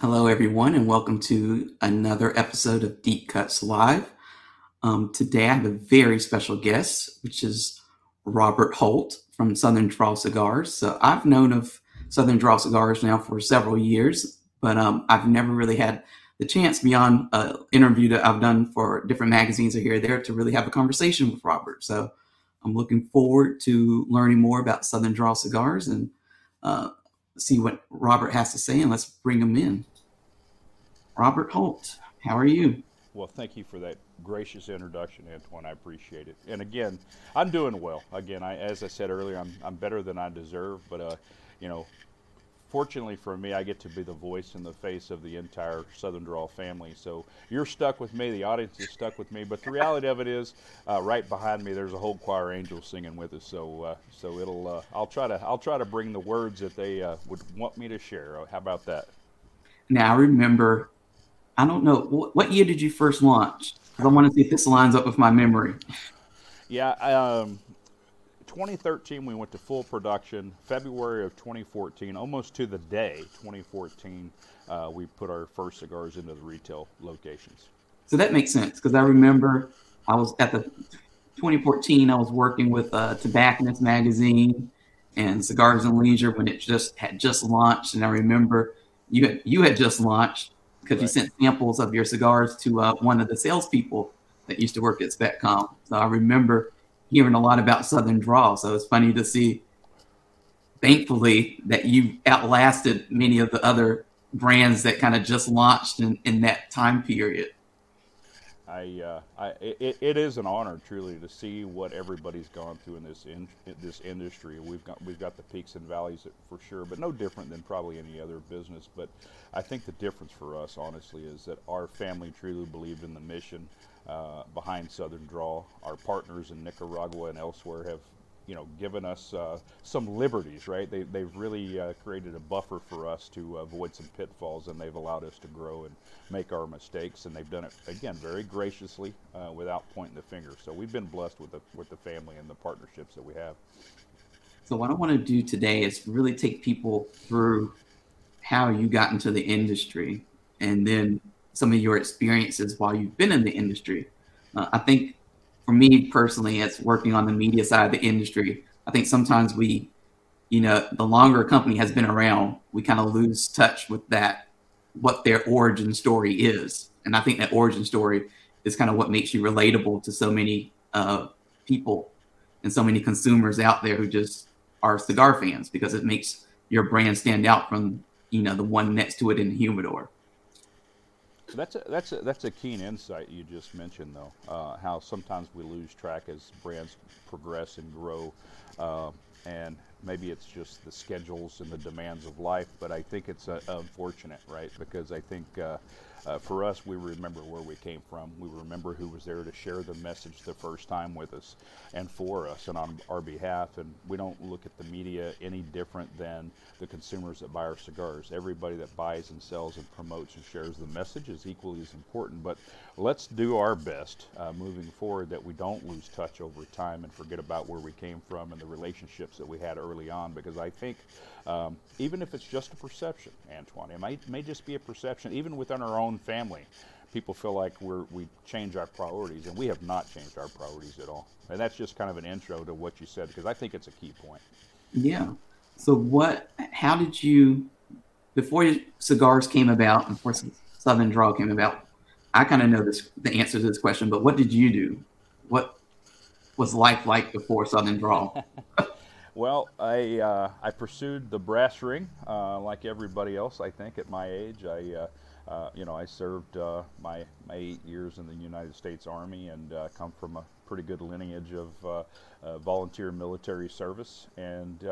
Hello, everyone, and welcome to another episode of Deep Cuts Live. Today, I have a very special guest, which is Robert Holt from Southern Draw Cigars. So I've known of Southern Draw Cigars now for several years, but I've never really had the chance beyond an interview that I've done for different magazines or here or there to really have a conversation with Robert. So I'm looking forward to learning more about Southern Draw Cigars and see what Robert has to say, and let's bring him in. Robert Holt, how are you? Well, thank you for that gracious introduction, Antoine. I appreciate it. And again, I'm doing well. Again, as I said earlier, I'm better than I deserve, but you know, fortunately for me, I get to be the voice and the face of the entire Southern Draw family. So you're stuck with me, the audience is stuck with me, but the reality of it is, right behind me, there's a whole choir of angels singing with us. So, I'll try to bring the words that they would want me to share. How about that? Now, I remember, I don't know, what year did you first launch? Because I want to see if this lines up with my memory. Yeah. 2013, we went to full production. February of 2014, almost to the day, 2014, we put our first cigars into the retail locations. So that makes sense, because I remember I was at the 2014, I was working with Tobacconist magazine and Cigars and Leisure when it had just launched. And I remember you had just launched, because you sent samples of your cigars to one of the salespeople that used to work at SpecCom. So I remember hearing a lot about Southern Draw. So it's funny to see, thankfully, that you outlasted many of the other brands that kind of just launched in that time period. It is an honor truly to see what everybody's gone through in this industry. We've got the peaks and valleys for sure, but no different than probably any other business. But I think the difference for us, honestly, is that our family truly believed in the mission behind Southern Draw. Our partners in Nicaragua and elsewhere have, given us some liberties, right? They've really created a buffer for us to avoid some pitfalls, and they've allowed us to grow and make our mistakes. And they've done it again very graciously, without pointing the finger. So we've been blessed with the family and the partnerships that we have. So what I want to do today is really take people through how you got into the industry, and then some of your experiences while you've been in the industry. I think for me personally, it's working on the media side of the industry. I think sometimes we, the longer a company has been around, we kind of lose touch with that, what their origin story is. And I think that origin story is kind of what makes you relatable to so many people and so many consumers out there who just are cigar fans, because it makes your brand stand out from, the one next to it in the humidor. So that's a keen insight you just mentioned, though, how sometimes we lose track as brands progress and grow, and maybe it's just the schedules and the demands of life, but I think it's unfortunate, right? Because I think for us, we remember where we came from. We remember who was there to share the message the first time with us and for us and on our behalf. And we don't look at the media any different than the consumers that buy our cigars. Everybody that buys and sells and promotes and shares the message is equally as important. But let's do our best moving forward that we don't lose touch over time and forget about where we came from and the relationships that we had early on. Because I think even if it's just a perception, Antoine, it may just be a perception, even within our own family, people feel like we change our priorities, and we have not changed our priorities at all. And that's just kind of an intro to what you said, because I think it's a key point. Yeah. So how did you, before cigars came about, before Southern Draw came about, I kind of know the answer to this question, but what did you do? What was life like before Southern Draw? Well, I pursued the brass ring, like everybody else, I think, at my age. I served my 8 years in the United States Army, and come from a pretty good lineage of volunteer military service. And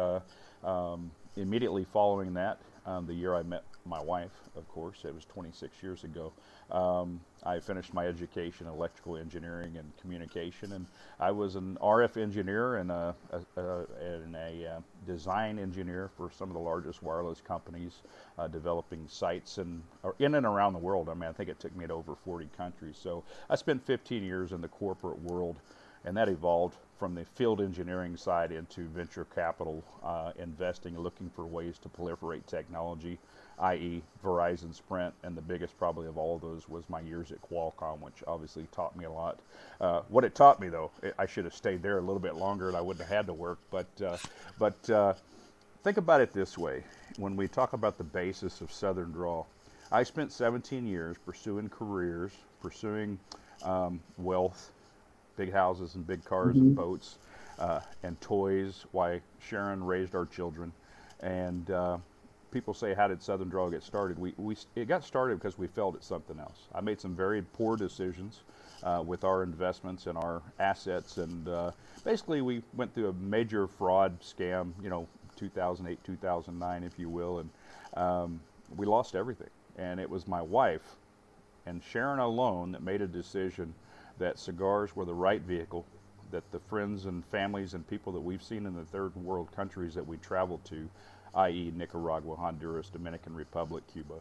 immediately following that, the year I met my wife, of course, it was 26 years ago, I finished my education in electrical engineering and communication, and I was an RF engineer and a design engineer for some of the largest wireless companies, developing sites in and around the world. I think it took me to over 40 countries. So I spent 15 years in the corporate world, And that evolved from the field engineering side into venture capital investing, looking for ways to proliferate technology, i.e. Verizon, Sprint, and the biggest probably of all of those was my years at Qualcomm, which obviously taught me a lot. What it taught me, though, I should have stayed there a little bit longer and I wouldn't have had to work, but think about it this way. When we talk about the basis of Southern Draw, I spent 17 years pursuing careers, pursuing wealth, big houses and big cars and boats and toys, why Sharon raised our children. And people say, how did Southern Draw get started? It got started because we failed at something else. I made some very poor decisions with our investments and our assets. And basically, we went through a major fraud scam, 2008, 2009, if you will. And we lost everything. And it was my wife and Sharon alone that made a decision that cigars were the right vehicle, that the friends and families and people that we've seen in the third world countries that we traveled to, i.e. Nicaragua, Honduras, Dominican Republic, Cuba,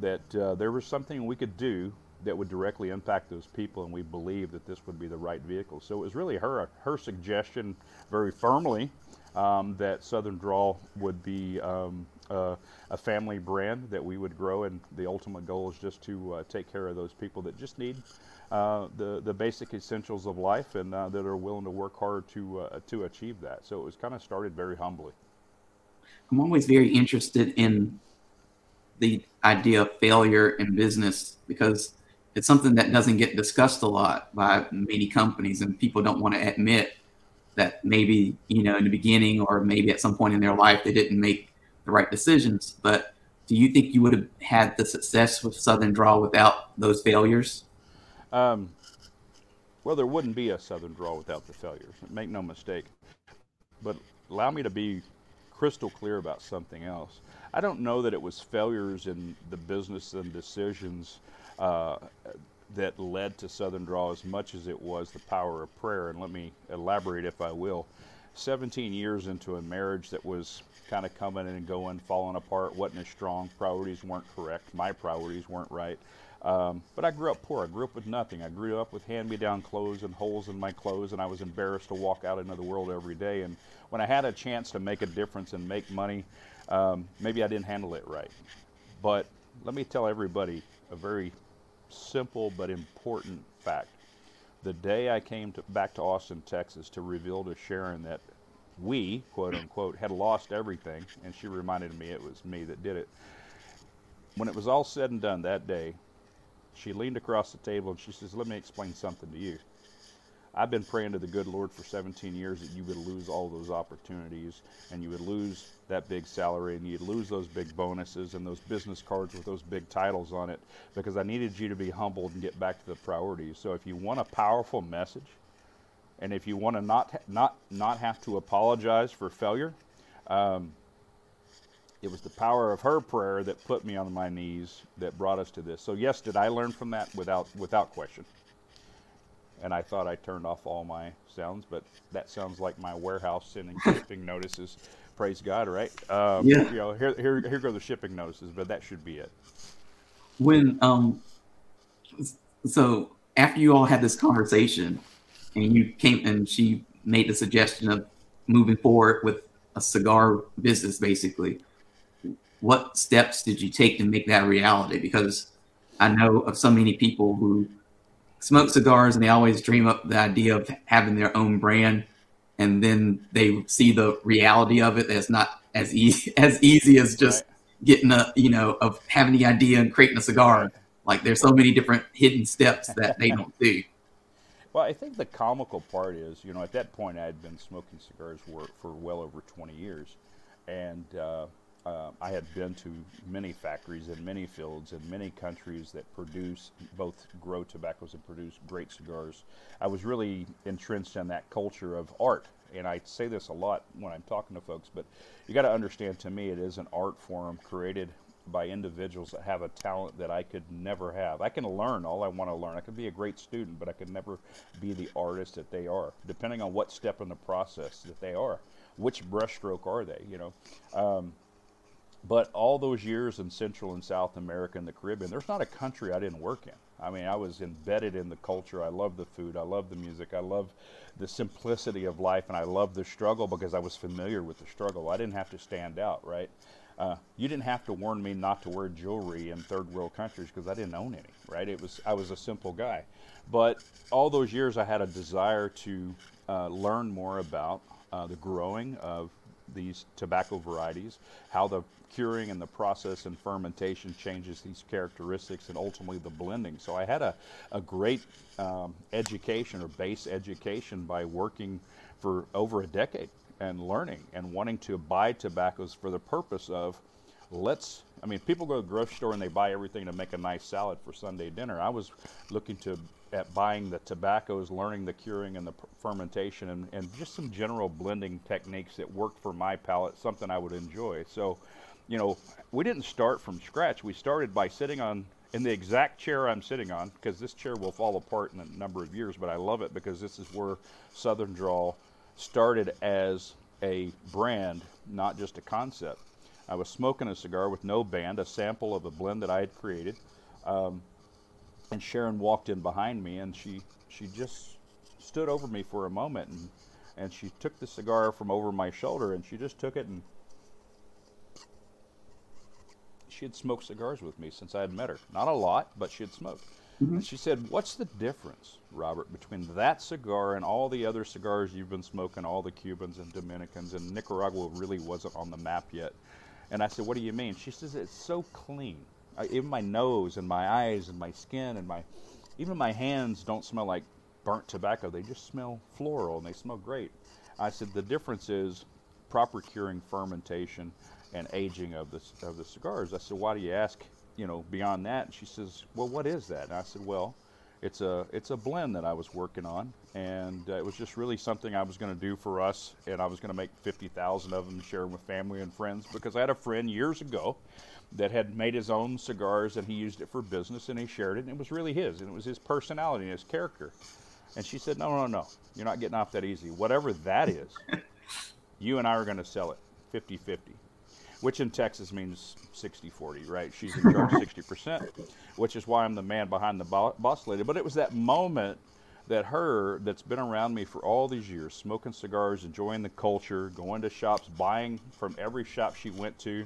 that there was something we could do that would directly impact those people, and we believed that this would be the right vehicle. So it was really her suggestion very firmly that Southern Draw would be a family brand that we would grow, and the ultimate goal is just to take care of those people that just need the basic essentials of life and that are willing to work hard to achieve that. So it was kind of started very humbly. I'm always very interested in the idea of failure in business because it's something that doesn't get discussed a lot by many companies, and people don't want to admit that maybe, in the beginning or maybe at some point in their life, they didn't make the right decisions. But do you think you would have had the success with Southern Draw without those failures? Well, there wouldn't be a Southern Draw without the failures. Make no mistake. But allow me to be crystal clear about something else. I don't know that it was failures in the business and decisions that led to Southern Draw as much as it was the power of prayer. And let me elaborate, if I will. 17 years into a marriage that was kind of coming and going, falling apart, wasn't as strong, priorities weren't correct, my priorities weren't right. But I grew up poor. I grew up with nothing. I grew up with hand-me-down clothes and holes in my clothes, and I was embarrassed to walk out into the world every day. And when I had a chance to make a difference and make money, maybe I didn't handle it right. But let me tell everybody a very simple but important fact. The day I came back to Austin, Texas, to reveal to Sharon that we, quote unquote, had lost everything, and she reminded me it was me that did it. When it was all said and done that day, she leaned across the table and she says, "Let me explain something to you. I've been praying to the good Lord for 17 years that you would lose all those opportunities, and you would lose that big salary, and you'd lose those big bonuses and those business cards with those big titles on it, because I needed you to be humbled and get back to the priorities. So if you want a powerful message, and if you want to not have to apologize for failure," it was the power of her prayer that put me on my knees that brought us to this. So yes, did I learn from that? Without question. And I thought I turned off all my sounds, but that sounds like my warehouse sending shipping notices. Praise God, right? Yeah. Here go the shipping notices, but that should be it. When so after you all had this conversation, and you came and she made the suggestion of moving forward with a cigar business, basically, what steps did you take to make that a reality? Because I know of so many people who smoke cigars and they always dream up the idea of having their own brand, and then they see the reality of it. That's not as easy as just getting of having the idea and creating a cigar. Like there's so many different hidden steps that they don't see. Well, I think the comical part is, at that point I had been smoking cigars for well over 20 years, and I had been to many factories in many fields in many countries that produce, both grow tobaccos and produce great cigars. I was really entrenched in that culture of art. And I say this a lot when I'm talking to folks, but you got to understand, to me, it is an art form created by individuals that have a talent that I could never have. I can learn all I want to learn. I could be a great student, but I could never be the artist that they are, depending on what step in the process that they are. Which brushstroke are they, But all those years in Central and South America and the Caribbean, there's not a country I didn't work in. I mean, I was embedded in the culture. I love the food. I love the music. I love the simplicity of life, and I love the struggle because I was familiar with the struggle. I didn't have to stand out, right? You didn't have to warn me not to wear jewelry in third world countries because I didn't own any, right? I was a simple guy. But all those years I had a desire to learn more about the growing of these tobacco varieties, how the curing and the process and fermentation changes these characteristics and ultimately the blending. So I had a great education or base education by working for over a decade and learning and wanting to buy tobaccos for the purpose of I mean, people go to the grocery store and they buy everything to make a nice salad for Sunday dinner. I was looking at buying the tobaccos, learning the curing and the fermentation and just some general blending techniques that worked for my palate, something I would enjoy. So, you know, we didn't start from scratch. We started by sitting in the exact chair I'm sitting on, because this chair will fall apart in a number of years, but I love it because this is where Southern Draw started as a brand, not just a concept. I was smoking a cigar with no band, a sample of a blend that I had created, and Sharon walked in behind me, and she just stood over me for a moment, and she took the cigar from over my shoulder, and she just took it, and she had smoked cigars with me since I had met her. Not a lot, but she had smoked. Mm-hmm. And she said, "What's the difference, Robert, between that cigar and all the other cigars you've been smoking, all the Cubans and Dominicans, and Nicaragua really wasn't on the map yet?" And I said, "What do you mean?" She says, "It's so clean. Even my nose and my eyes and my skin and even my hands don't smell like burnt tobacco. They just smell floral and they smell great." I said, "The difference is proper curing, fermentation, and aging of the cigars." I said, "Why do you ask, you know, beyond that?" And she says, "Well, what is that?" And I said, "Well, it's a blend that I was working on, and it was just really something I was going to do for us, and I was going to make 50,000 of them and share them with family and friends, because I had a friend years ago that had made his own cigars, and he used it for business, and he shared it, and it was really his, and it was his personality and his character." And she said, No, you're not getting off that easy. Whatever that is, you and I are going to sell it 50-50. Which in Texas means 60-40, right? She's in charge 60%, which is why I'm the man behind the boss lady. But it was that moment that that's been around me for all these years, smoking cigars, enjoying the culture, going to shops, buying from every shop she went to,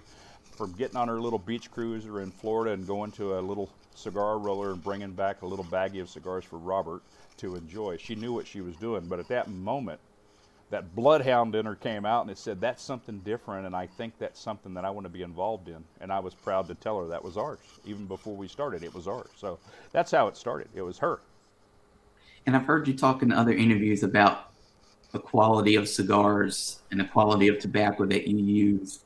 from getting on her little beach cruiser in Florida and going to a little cigar roller and bringing back a little baggie of cigars for Robert to enjoy. She knew what she was doing, but at that moment, that bloodhound in her came out, and it said, "That's something different, and I think that's something that I want to be involved in." And I was proud to tell her that was ours. Even before we started, it was ours. So that's how it started. It was her. And I've heard you talk in other interviews about the quality of cigars and the quality of tobacco that you use.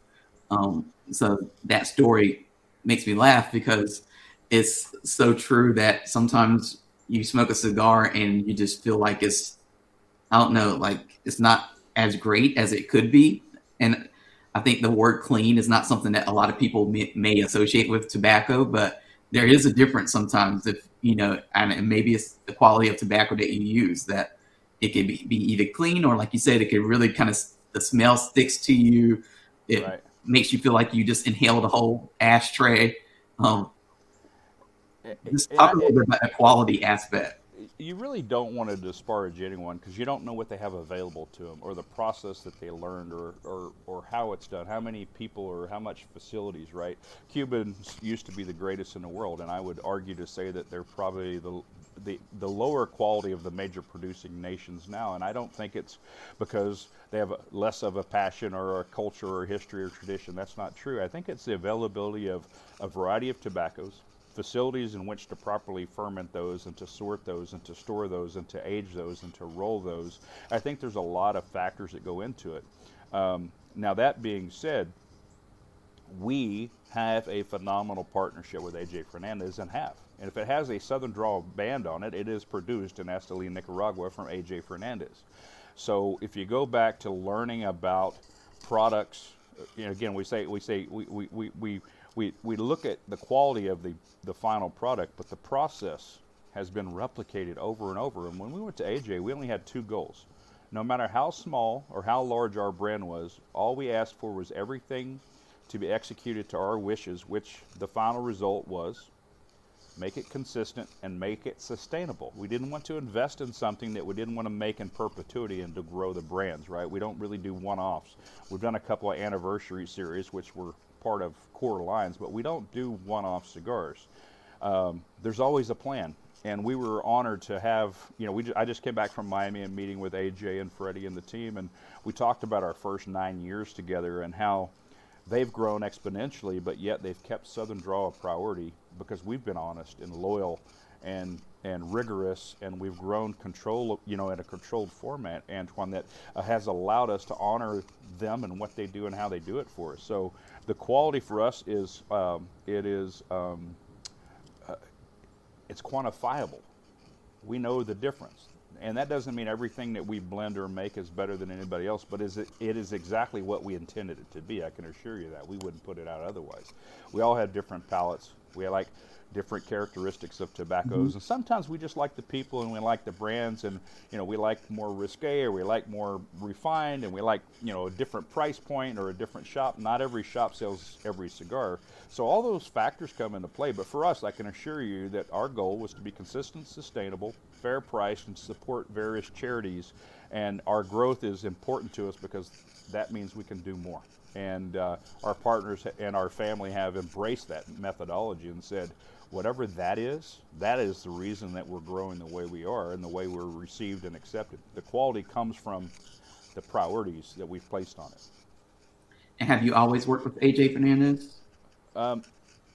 So that story makes me laugh because it's so true that sometimes you smoke a cigar and you just feel like it's, I don't know, like it's not as great as it could be. And I think the word clean is not something that a lot of people may associate with tobacco, but there is a difference sometimes if, you know, and maybe it's the quality of tobacco that you use that it could be either clean or, like you said, it could really kind of, the smell sticks to you. It right. Makes you feel like you just inhaled a whole ashtray. Just talk a little bit about the quality aspect. You really don't want to disparage anyone because you don't know what they have available to them or the process that they learned or how it's done, how many people or how much facilities, right? Cubans used to be the greatest in the world, and I would argue to say that they're probably the lower quality of the major producing nations now. And I don't think it's because they have less of a passion or a culture or history or tradition. That's not true. I think it's the availability of a variety of tobaccos, facilities in which to properly ferment those and to sort those and to store those and to age those and to roll those. I think there's a lot of factors that go into it. Now, that being said, we have a phenomenal partnership with A.J. Fernandez and if it has a Southern Draw band on it, it is produced in Estelí, Nicaragua from A.J. Fernandez. So if you go back to learning about products, you know, again, we look at the quality of the final product, but the process has been replicated over and over. And when we went to AJ, we only had two goals. No matter how small or how large our brand was, all we asked for was everything to be executed to our wishes, which the final result was make it consistent, and make it sustainable. We didn't want to invest in something that we didn't want to make in perpetuity and to grow the brands, right? We don't really do one-offs. We've done a couple of anniversary series, which were part of core lines, but we don't do one-off cigars. There's always a plan. And we were honored to have, you know, I just came back from Miami and meeting with A.J. and Freddie and the team, and we talked about our first 9 years together and how they've grown exponentially, but yet they've kept Southern Draw a priority because we've been honest and loyal and rigorous, and we've grown control, you know, in a controlled format, Antoine, that has allowed us to honor them and what they do and how they do it for us. So the quality for us is, it's quantifiable. We know the difference. And that doesn't mean everything that we blend or make is better than anybody else, but it is exactly what we intended it to be. I can assure you that. We wouldn't put it out otherwise. We all have different palates. We like different characteristics of tobaccos. Mm-hmm. And sometimes we just like the people and we like the brands, and, you know, we like more risque or we like more refined, and we like, you know, a different price point or a different shop. Not every shop sells every cigar. So all those factors come into play. But for us, I can assure you that our goal was to be consistent, sustainable, fair price, and support various charities. And our growth is important to us because that means we can do more. And our partners and our family have embraced that methodology and said, whatever that is the reason that we're growing the way we are and the way we're received and accepted. The quality comes from the priorities that we've placed on it. And have you always worked with A.J. Fernandez?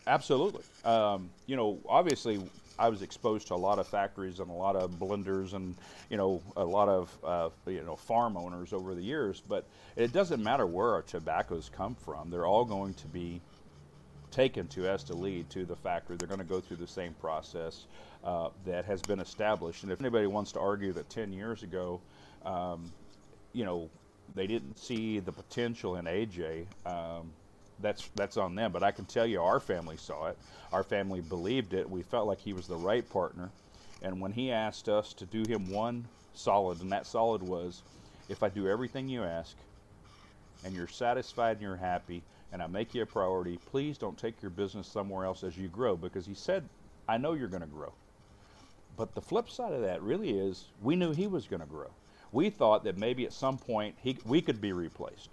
Absolutely. You know, obviously, I was exposed to a lot of factories and a lot of blenders and, you know, a lot of, you know, farm owners over the years. But it doesn't matter where our tobaccos come from. They're all going to be taken to Estelí, to the factory. They're going to go through the same process that has been established. And if anybody wants to argue that 10 years ago, you know, they didn't see the potential in AJ, that's on them. But I can tell you our family saw it. Our family believed it. We felt like he was the right partner. And when he asked us to do him one solid, and that solid was, if I do everything you ask and you're satisfied and you're happy and I make you a priority, please don't take your business somewhere else as you grow. Because he said, I know you're going to grow. But the flip side of that really is we knew he was going to grow. We thought that maybe at some point we could be replaced.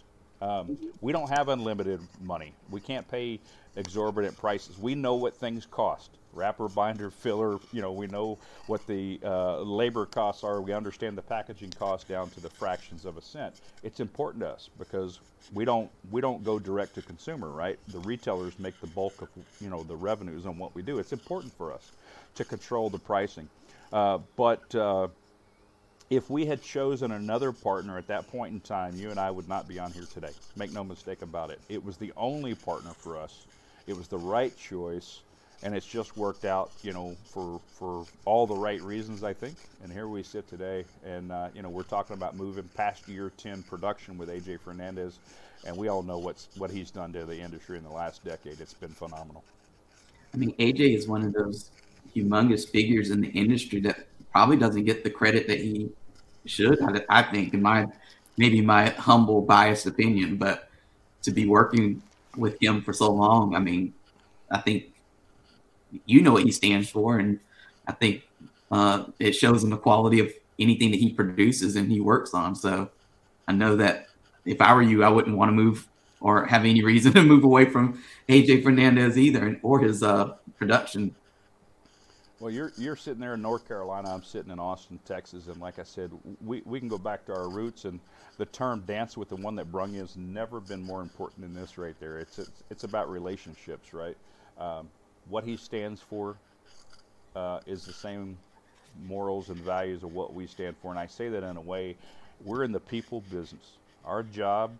We don't have unlimited money. We can't pay exorbitant prices. We know what things cost. Wrapper, binder, filler, you know, we know what the labor costs are. We understand the packaging costs down to the fractions of a cent. It's important to us because we don't go direct to consumer, right? The retailers make the bulk of, you know, the revenues on what we do. It's important for us to control the pricing. If we had chosen another partner at that point in time, you and I would not be on here today. Make no mistake about it. It was the only partner for us. It was the right choice, and it's just worked out, you know, for all the right reasons, I think. And here we sit today, and, you know, we're talking about moving past year 10 production with A.J. Fernandez, and we all know what he's done to the industry in the last decade. It's been phenomenal. I mean, A.J. is one of those humongous figures in the industry that probably doesn't get the credit that he should, I think, in my humble biased opinion. But to be working with him for so long, I mean, I think you know what he stands for, and I think it shows in the quality of anything that he produces and he works on. So I know that if I were you, I wouldn't want to move or have any reason to move away from A.J. Fernandez either, or his production. Well, you're sitting there in North Carolina. I'm sitting in Austin, Texas, and like I said, we can go back to our roots, and the term "dance with the one that brung you" has never been more important than this right there. It's about relationships, right? What he stands for is the same morals and values of what we stand for, and I say that in a way, we're in the people business. Our job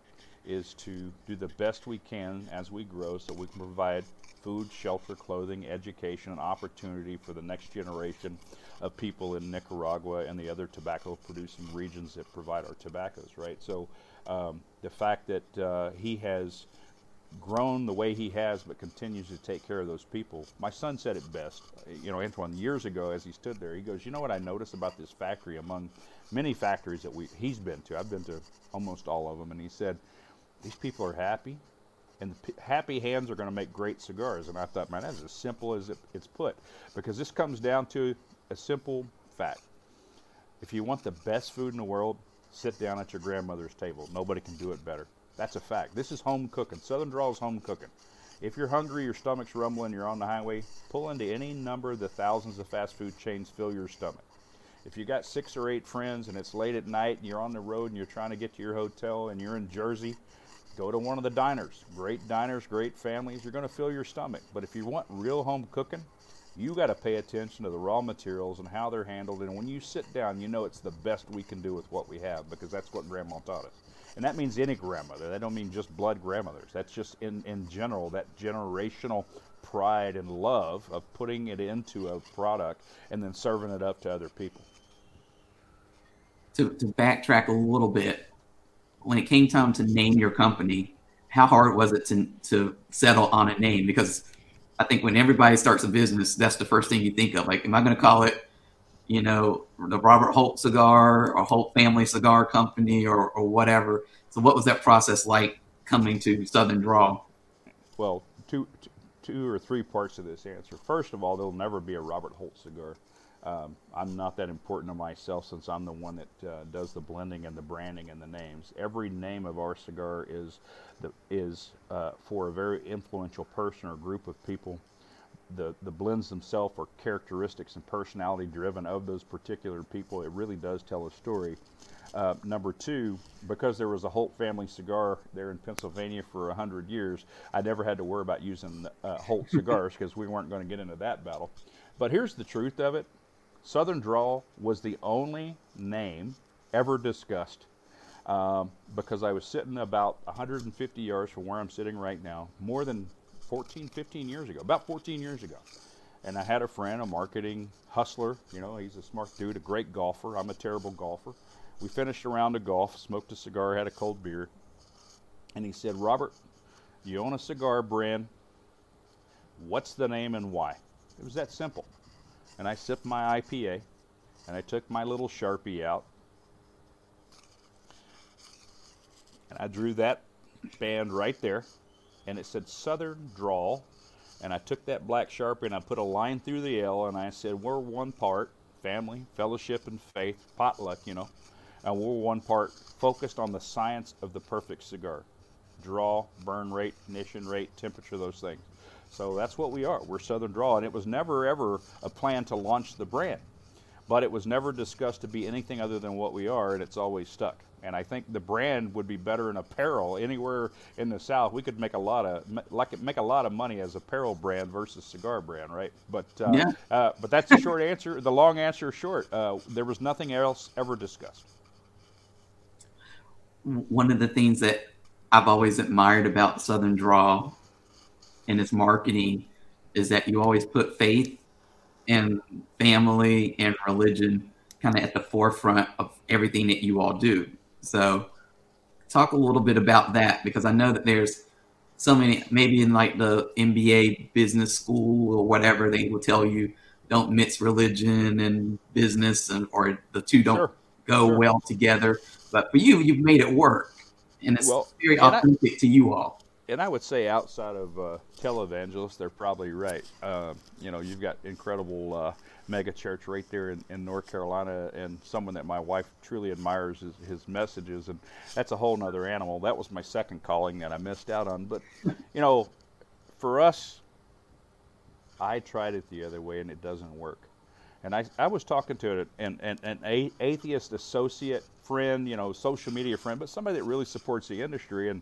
is to do the best we can as we grow, so we can provide food, shelter, clothing, education, and opportunity for the next generation of people in Nicaragua and the other tobacco-producing regions that provide our tobaccos, right? So the fact that he has grown the way he has but continues to take care of those people. My son said it best, you know, Antoine, years ago as he stood there, he goes, you know what I noticed about this factory among many factories that he's been to? I've been to almost all of them. And he said, these people are happy. And the happy hands are going to make great cigars. And I thought, man, that's as simple as it's put. Because this comes down to a simple fact. If you want the best food in the world, sit down at your grandmother's table. Nobody can do it better. That's a fact. This is home cooking. Southern Draw is home cooking. If you're hungry, your stomach's rumbling, you're on the highway, pull into any number of the thousands of fast food chains, fill your stomach. If you got 6 or 8 friends and it's late at night and you're on the road and you're trying to get to your hotel and you're in Jersey, go to one of the diners. Great diners, great families. You're going to fill your stomach. But if you want real home cooking, you got to pay attention to the raw materials and how they're handled. And when you sit down, you know it's the best we can do with what we have, because that's what Grandma taught us. And that means any grandmother. That don't mean just blood grandmothers. That's just in general, that generational pride and love of putting it into a product and then serving it up to other people. To backtrack a little bit, when it came time to name your company, how hard was it to settle on a name? Because I think when everybody starts a business, that's the first thing you think of. Like, am I going to call it, you know, the Robert Holt Cigar or Holt Family Cigar Company or whatever? So what was that process like coming to Southern Draw? Well, two or three parts of this answer. First of all, there'll never be a Robert Holt cigar. I'm not that important to myself, since I'm the one that does the blending and the branding and the names. Every name of our cigar is for a very influential person or group of people. The blends themselves are characteristics and personality driven of those particular people. It really does tell a story. Number 2, because there was a Holt family cigar there in Pennsylvania for 100 years, I never had to worry about using Holt cigars, because we weren't going to get into that battle. But here's the truth of it. Southern Draw was the only name ever discussed, because I was sitting about 150 yards from where I'm sitting right now, more than 14 years ago. And I had a friend, a marketing hustler, you know, he's a smart dude, a great golfer. I'm a terrible golfer. We finished a round of golf, smoked a cigar, had a cold beer. And he said, "Robert, you own a cigar brand. What's the name and why?" It was that simple. And I sipped my IPA, and I took my little Sharpie out, and I drew that band right there, and it said Southern Draw, and I took that black Sharpie and I put a line through the L, and I said, "We're one part family, fellowship, and faith, potluck, you know, and we're one part focused on the science of the perfect cigar. Draw, burn rate, ignition rate, temperature, those things." So that's what we are. We're Southern Draw, and it was never, ever a plan to launch the brand. But it was never discussed to be anything other than what we are, and it's always stuck. And I think the brand would be better in apparel anywhere in the South. We could make a lot of money as apparel brand versus cigar brand, right? But that's the short answer. The long answer is short. There was nothing else ever discussed. One of the things that I've always admired about Southern Draw and its marketing is that you always put faith and family and religion kind of at the forefront of everything that you all do. So talk a little bit about that, because I know that there's so many, maybe in like the MBA business school or whatever, they will tell you don't mix religion and business, and or the two don't go well together. But for you, you've made it work, and it's very authentic to you all. And I would say outside of televangelists, they're probably right. You know, you've got incredible mega church right there in North Carolina, and someone that my wife truly admires his messages, and that's a whole nother animal. That was my second calling that I missed out on. But, you know, for us, I tried it the other way, and it doesn't work. And I was talking to an atheist associate friend, you know, social media friend, but somebody that really supports the industry, and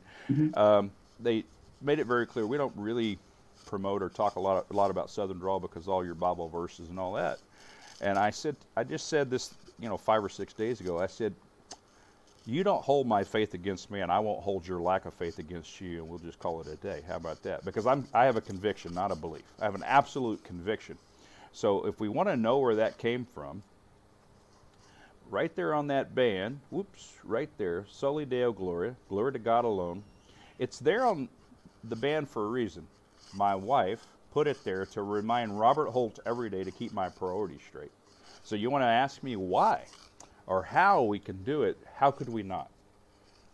they made it very clear we don't really promote or talk a lot about Southern Draw because all your Bible verses and all that. And I just said this, you know, 5 or 6 days ago. I said, "You don't hold my faith against me, and I won't hold your lack of faith against you, and we'll just call it a day." How about that? Because I have a conviction, not a belief. I have an absolute conviction. So if we want to know where that came from, right there on that band, right there, Soli Deo Gloria, glory to God alone. It's there on the band for a reason. My wife put it there to remind Robert Holt every day to keep my priorities straight. So you want to ask me why or how we can do it? How could we not?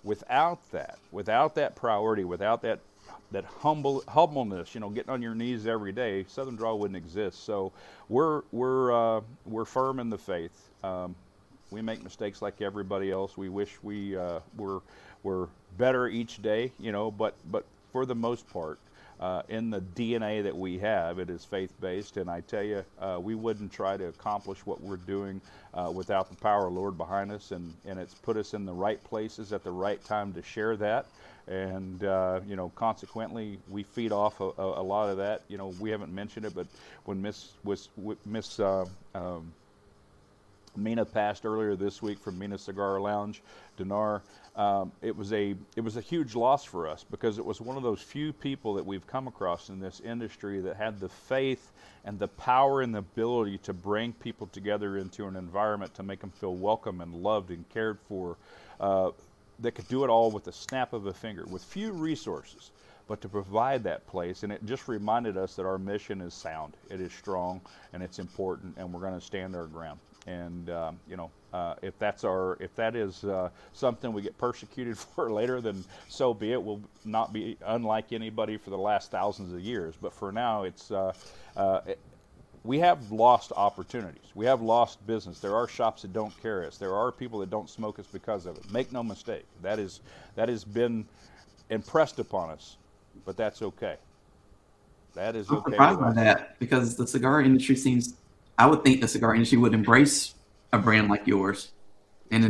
Without that priority, without that that humbleness, you know, getting on your knees every day, Southern Draw wouldn't exist. So we're firm in the faith. We make mistakes like everybody else. We wish we were better each day, you know, but for the most part, in the DNA that we have, it is faith-based, and I tell you, we wouldn't try to accomplish what we're doing without the power of the Lord behind us, and it's put us in the right places at the right time to share that, and you know, consequently, we feed off a lot of that. You know, we haven't mentioned it, but when Miss Mina passed earlier this week from Mina Cigar Lounge, Dinar. It was a huge loss for us because it was one of those few people that we've come across in this industry that had the faith and the power and the ability to bring people together into an environment to make them feel welcome and loved and cared for, that could do it all with the snap of a finger, with few resources, but to provide that place. And it just reminded us that our mission is sound, it is strong, and it's important, and we're going to stand our ground. And if that is something we get persecuted for later, then so be it. We'll not be unlike anybody for the last thousands of years. But for now, it's we have lost opportunities. We have lost business. There are shops that don't carry us. There are people that don't smoke us because of it. Make no mistake. That has been impressed upon us. But that's okay. That is okay. I'm surprised by that because the cigar industry seems. I would think the cigar industry would embrace a brand like yours, and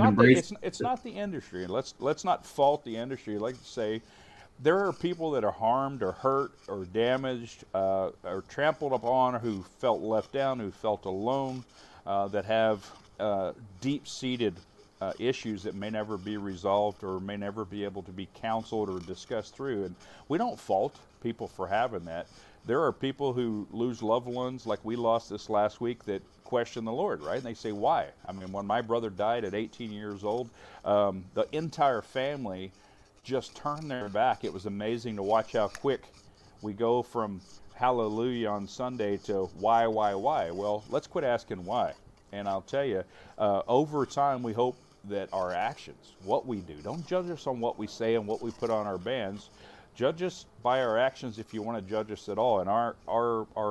it's not the industry. Let's not fault the industry. Like you say, there are people that are harmed or hurt or damaged or trampled upon, who felt left down, who felt alone, that have deep-seated issues that may never be resolved or may never be able to be counseled or discussed through. And we don't fault people for having that. There are people who lose loved ones, like we lost this last week, that question the Lord, right? And they say, why? I mean, when my brother died at 18 years old, the entire family just turned their back. It was amazing to watch how quick we go from hallelujah on Sunday to why? Well, let's quit asking why. And I'll tell you, over time, we hope that our actions, what we do, don't judge us on what we say and what we put on our bands. Judge us by our actions if you want to judge us at all. And our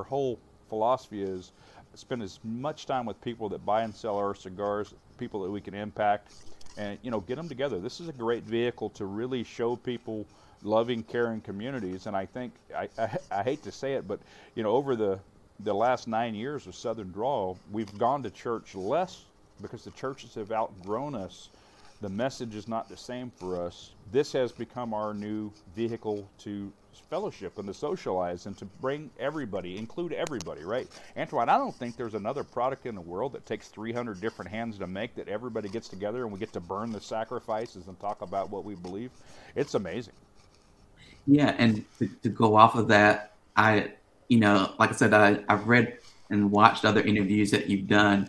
whole philosophy is spend as much time with people that buy and sell our cigars, people that we can impact, and, you know, get them together. This is a great vehicle to really show people loving, caring communities. And I think, I hate to say it, but, you know, over the last 9 years of Southern Draw, we've gone to church less because the churches have outgrown us. The message is not the same for us. This has become our new vehicle to fellowship and to socialize and to bring everybody, include everybody, right? Antoine, I don't think there's another product in the world that takes 300 different hands to make, that everybody gets together and we get to burn the sacrifices and talk about what we believe. It's amazing. Yeah, and to go off of that, I've read and watched other interviews that you've done.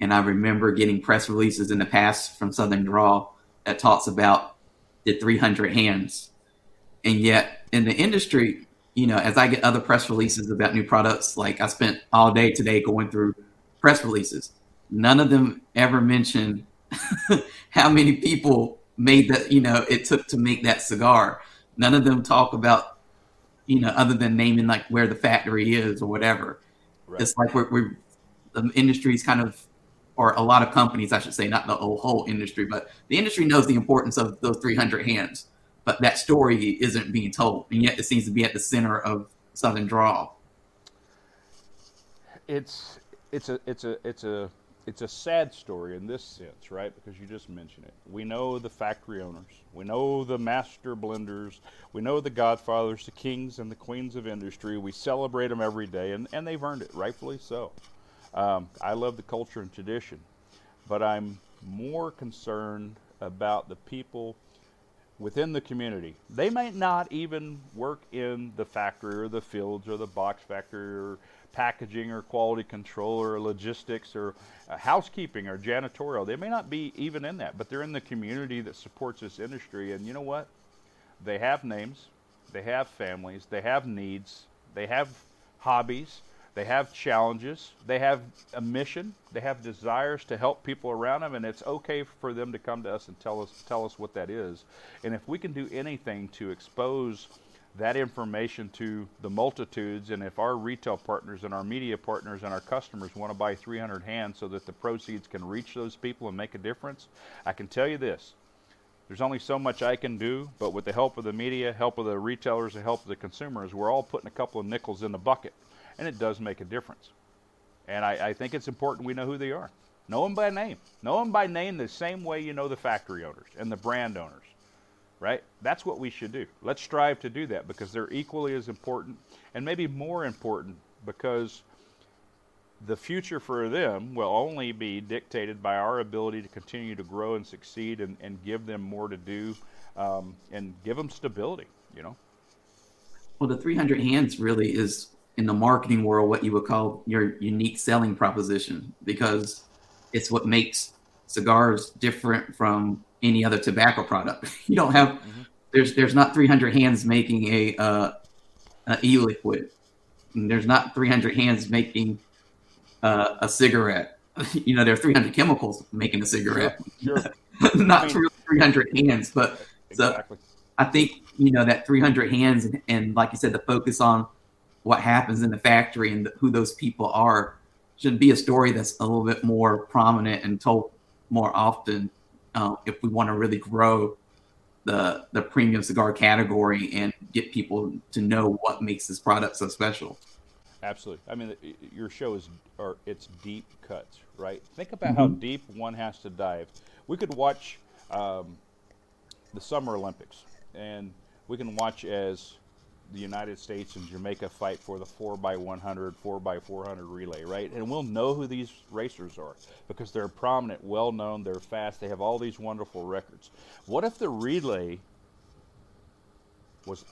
And I remember getting press releases in the past from Southern Draw that talks about the 300 hands. And yet in the industry, you know, as I get other press releases about new products, like I spent all day today going through press releases. None of them ever mention how many people made that, you know, it took to make that cigar. None of them talk about, you know, other than naming like where the factory is or whatever. Right. It's like we're the industry's kind of, or a lot of companies, I should say, not the whole industry, but the industry knows the importance of those 300 hands, but that story isn't being told, and yet it seems to be at the center of Southern Draw. It's a sad story in this sense, right? Because you just mentioned it. We know the factory owners. We know the master blenders. We know the godfathers, the kings and the queens of industry. We celebrate them every day, and they've earned it, rightfully so. I love the culture and tradition, but I'm more concerned about the people within the community. They might not even work in the factory or the fields or the box factory or packaging or quality control or logistics or housekeeping or janitorial. They may not be even in that, but they're in the community that supports this industry. And you know what? They have names, they have families, they have needs, they have hobbies. They have challenges, they have a mission, they have desires to help people around them, and it's okay for them to come to us and tell us what that is. And if we can do anything to expose that information to the multitudes. And if our retail partners and our media partners and our customers want to buy 300 hands so that the proceeds can reach those people and make a difference, I can tell you this, there's only so much I can do, but with the help of the media, help of the retailers, the help of the consumers, we're all putting a couple of nickels in the bucket, and it does make a difference. And I think it's important we know who they are. Know them by name. Know them by name the same way you know the factory owners and the brand owners, right? That's what we should do. Let's strive to do that, because they're equally as important and maybe more important, because the future for them will only be dictated by our ability to continue to grow and succeed and give them more to do and give them stability, you know? Well, the 300 hands really is, in the marketing world, what you would call your unique selling proposition, because it's what makes cigars different from any other tobacco product. You don't have, there's not 300 hands making a e-liquid. And there's not 300 hands making a cigarette. You know, there are 300 chemicals making a cigarette. Sure. Not 300 hands, but exactly. So I think, you know, that 300 hands and like you said, the focus on what happens in the factory and who those people are should be a story that's a little bit more prominent and told more often if we want to really grow the premium cigar category and get people to know what makes this product so special. Absolutely. I mean, your show it's deep cuts, right? Think about how deep one has to dive. We could watch the Summer Olympics, and we can watch as the United States and Jamaica fight for the 4x100, 4x400 relay, right? And we'll know who these racers are because they're prominent, well-known, they're fast, they have all these wonderful records. What if the relay was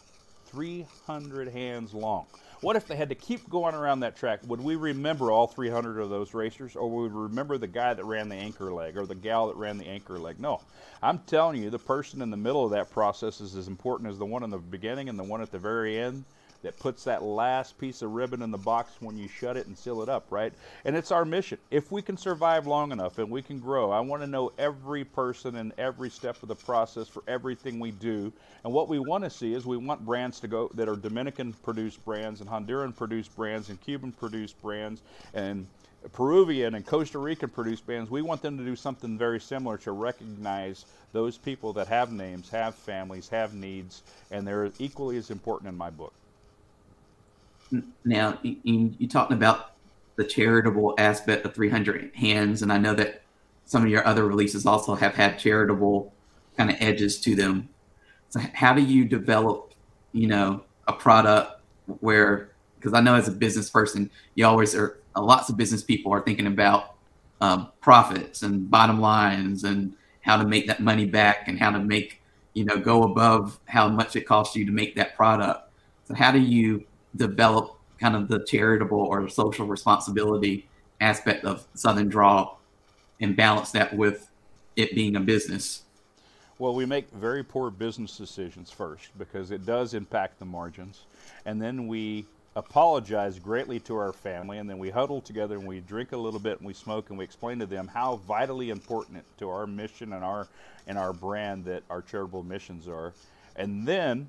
300 hands long? What if they had to keep going around that track? Would we remember all 300 of those racers, or would we remember the guy that ran the anchor leg or the gal that ran the anchor leg? No. I'm telling you, the person in the middle of that process is as important as the one in the beginning and the one at the very end that puts that last piece of ribbon in the box when you shut it and seal it up, right? And it's our mission. If we can survive long enough and we can grow, I want to know every person and every step of the process for everything we do. And what we want to see is we want brands to go that are Dominican-produced brands and Honduran-produced brands and Cuban-produced brands and Peruvian and Costa Rican-produced brands. We want them to do something very similar to recognize those people that have names, have families, have needs, and they're equally as important in my book. Now, you're talking about the charitable aspect of 300 Hands, and I know that some of your other releases also have had charitable kind of edges to them. So how do you develop, you know, a product where, because I know as a business person, you always are, lots of business people are thinking about profits and bottom lines and how to make that money back and how to make, you know, go above how much it costs you to make that product. So how do you develop kind of the charitable or social responsibility aspect of Southern Draw and balance that with it being a business? Well, we make very poor business decisions first because it does impact the margins. And then we apologize greatly to our family, and then we huddle together and we drink a little bit and we smoke and we explain to them how vitally important to our mission and our brand that our charitable missions are. And then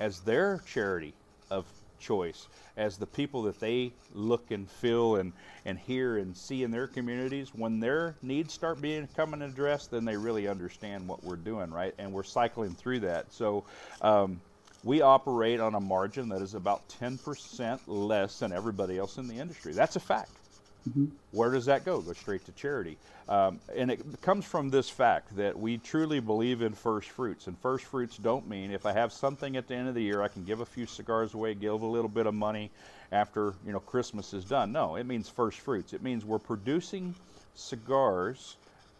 as their charity of choice, as the people that they look and feel and hear and see in their communities, when their needs start coming addressed, then they really understand what we're doing, right? And we're cycling through that. So we operate on a margin that is about 10% less than everybody else in the industry. That's a fact. Mm-hmm. Where does that go? Go straight to charity. And it comes from this fact that we truly believe in first fruits. And first fruits don't mean if I have something at the end of the year, I can give a few cigars away, give a little bit of money after, you know, Christmas is done. No, it means first fruits. It means we're producing cigars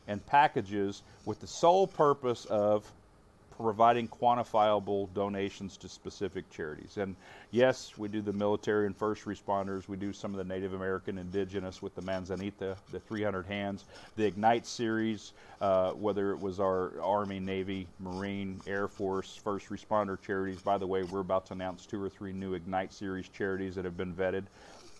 and packages with the sole purpose of providing quantifiable donations to specific charities. And yes, we do the military and first responders. We do some of the Native American indigenous with the Manzanita, the 300 Hands, the Ignite series, whether it was our Army, Navy, Marine, Air Force, first responder charities. By the way, we're about to announce 2 or 3 new Ignite series charities that have been vetted.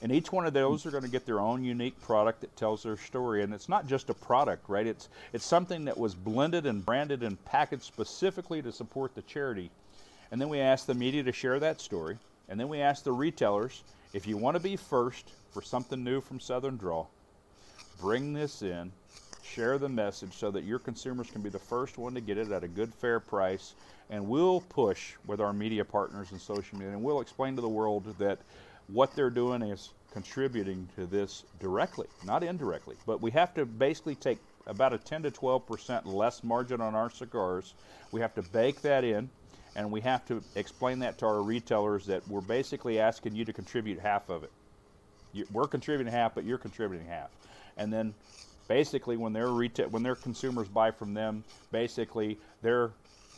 And each one of those are going to get their own unique product that tells their story. And it's not just a product, right? It's something that was blended and branded and packaged specifically to support the charity. And then we asked the media to share that story. And then we asked the retailers, if you want to be first for something new from Southern Draw, bring this in, share the message so that your consumers can be the first one to get it at a good, fair price. And we'll push with our media partners and social media, and we'll explain to the world that what they're doing is contributing to this directly, not indirectly. But we have to basically take about a 10 to 12% less margin on our cigars. We have to bake that in, and we have to explain that to our retailers that we're basically asking you to contribute half of it. We're contributing half, but you're contributing half. And then basically when their consumers buy from them, basically their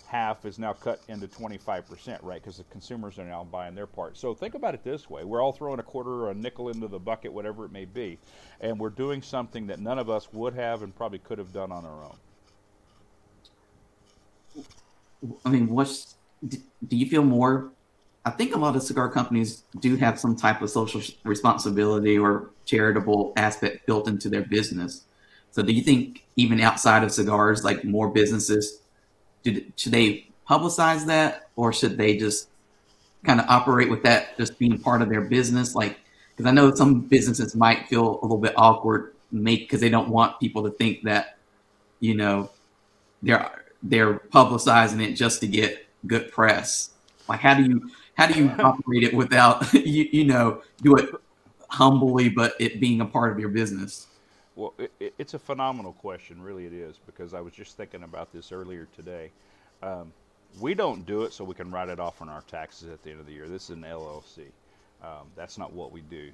half is now cut into 25%, right? Because the consumers are now buying their part. So think about it this way. We're all throwing a quarter or a nickel into the bucket, whatever it may be, and we're doing something that none of us would have and probably could have done on our own. I mean, do you feel more? I think a lot of cigar companies do have some type of social responsibility or charitable aspect built into their business. So do you think even outside of cigars, like more businesses, should they publicize that, or should they just kind of operate with that just being part of their business? Like, because I know some businesses might feel a little bit awkward because they don't want people to think that, you know, they're publicizing it just to get good press. Like, how do you operate it without, you know, do it humbly, but it being a part of your business? Well, it's a phenomenal question, really it is, because I was just thinking about this earlier today. We don't do it so we can write it off on our taxes at the end of the year. This is an LLC. That's not what we do.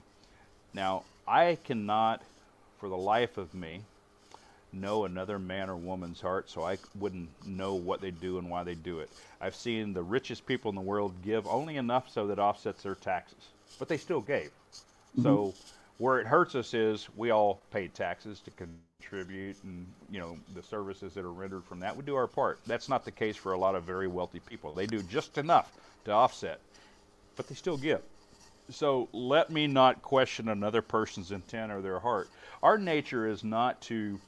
Now, I cannot, for the life of me, know another man or woman's heart, so I wouldn't know what they do and why they do it. I've seen the richest people in the world give only enough so that offsets their taxes, but they still gave. Mm-hmm. So where it hurts us is we all pay taxes to contribute and, you know, the services that are rendered from that. We do our part. That's not the case for a lot of very wealthy people. They do just enough to offset, but they still give. So let me not question another person's intent or their heart. Our nature is not to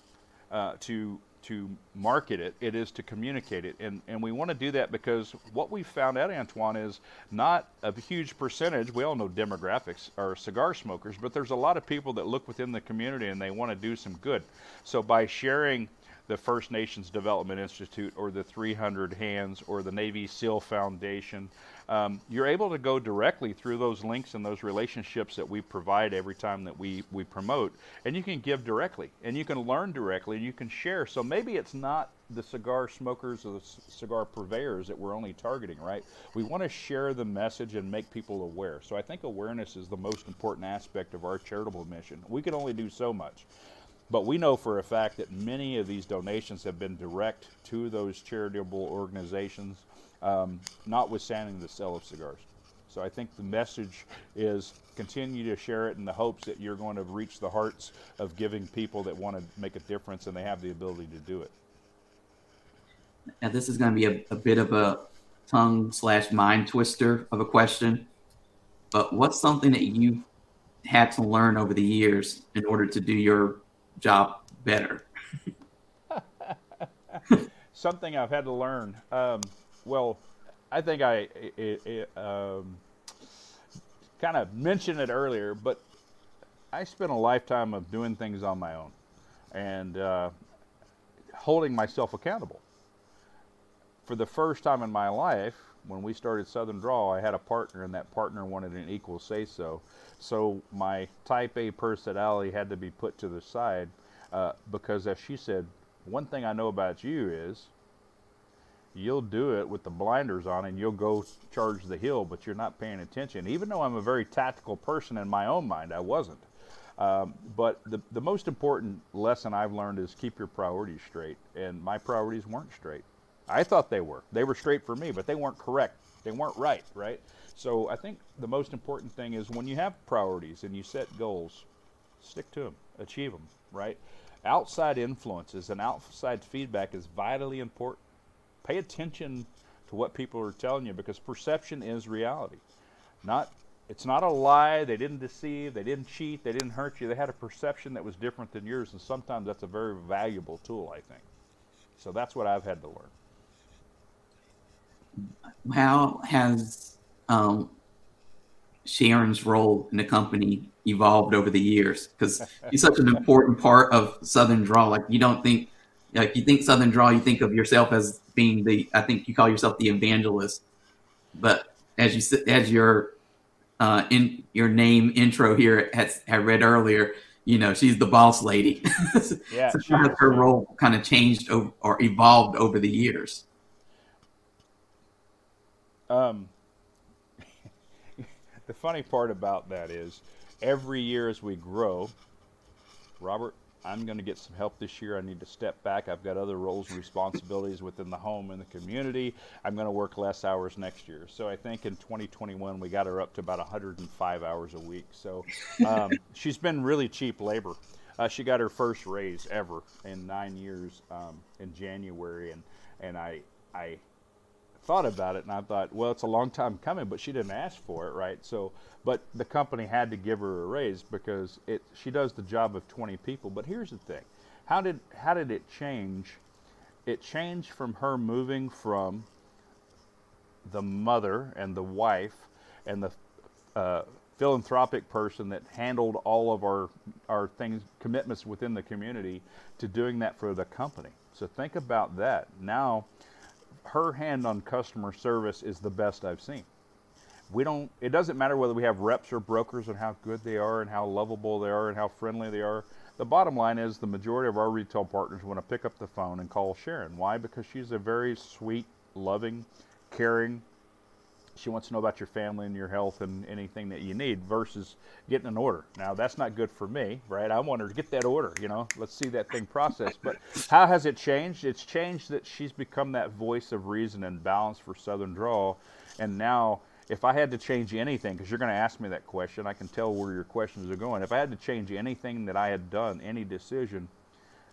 market it. It is to communicate it. And we want to do that because what we found out, Antoine, is not a huge percentage. We all know demographics are cigar smokers, but there's a lot of people that look within the community and they want to do some good. So by sharing the First Nations Development Institute or the 300 Hands or the Navy SEAL Foundation, you're able to go directly through those links and those relationships that we provide every time that we promote, and you can give directly, and you can learn directly, and you can share. So maybe it's not the cigar smokers or the cigar purveyors that we're only targeting, right? We want to share the message and make people aware. So I think awareness is the most important aspect of our charitable mission. We can only do so much. But we know for a fact that many of these donations have been direct to those charitable organizations, notwithstanding the sale of cigars. So I think the message is continue to share it in the hopes that you're going to reach the hearts of giving people that want to make a difference and they have the ability to do it. Now, this is going to be a bit of a tongue/mind twister of a question, but what's something that you had to learn over the years in order to do your job better? Something I've had to learn. Well, I think I kind of mentioned it earlier, but I spent a lifetime of doing things on my own and holding myself accountable. For the first time in my life, when we started Southern Draw, I had a partner, and that partner wanted an equal say-so. So my type A personality had to be put to the side because, as she said, one thing I know about you is you'll do it with the blinders on and you'll go charge the hill, but you're not paying attention. Even though I'm a very tactical person in my own mind, I wasn't. But the most important lesson I've learned is keep your priorities straight, and my priorities weren't straight. I thought they were. They were straight for me, but they weren't correct. They weren't right, right? So I think the most important thing is when you have priorities and you set goals, stick to them, achieve them, right? Outside influences and outside feedback is vitally important. Pay attention to what people are telling you because perception is reality. It's not a lie. They didn't deceive. They didn't cheat. They didn't hurt you. They had a perception that was different than yours, and sometimes that's a very valuable tool, I think. So that's what I've had to learn. How has Sharon's role in the company evolved over the years? Because she's such an important part of Southern Draw. Like, you don't think, like, you think Southern Draw, you think of yourself as being the, I think you call yourself the evangelist. But as you, as your in your name intro here had read earlier, you know, she's the boss lady. Yeah, so sure. Her role kind of changed or evolved over the years. The funny part about that is every year as we grow, Robert, I'm going to get some help this year. I need to step back. I've got other roles and responsibilities within the home and the community. I'm going to work less hours next year. So I think in 2021, we got her up to about 105 hours a week. So she's been really cheap labor. She got her first raise ever in 9 years in January. And I thought about it and I thought, well, it's a long time coming, but she didn't ask for it, right? So, but the company had to give her a raise because she does the job of 20 people. But here's the thing, how did it change? It changed from her moving from the mother and the wife and the philanthropic person that handled all of our things, commitments within the community, to doing that for the company. So think about that. Now, her hand on customer service is the best I've seen. It doesn't matter whether we have reps or brokers and how good they are and how lovable they are and how friendly they are. The bottom line is the majority of our retail partners want to pick up the phone and call Sharon. Why? Because she's a very sweet, loving, caring. She wants to know about your family and your health and anything that you need versus getting an order. Now, that's not good for me, right? I want her to get that order, you know. Let's see that thing processed. But how has it changed? It's changed that she's become that voice of reason and balance for Southern Draw. And now, if I had to change anything, because you're going to ask me that question, I can tell where your questions are going. If I had to change anything that I had done, any decision,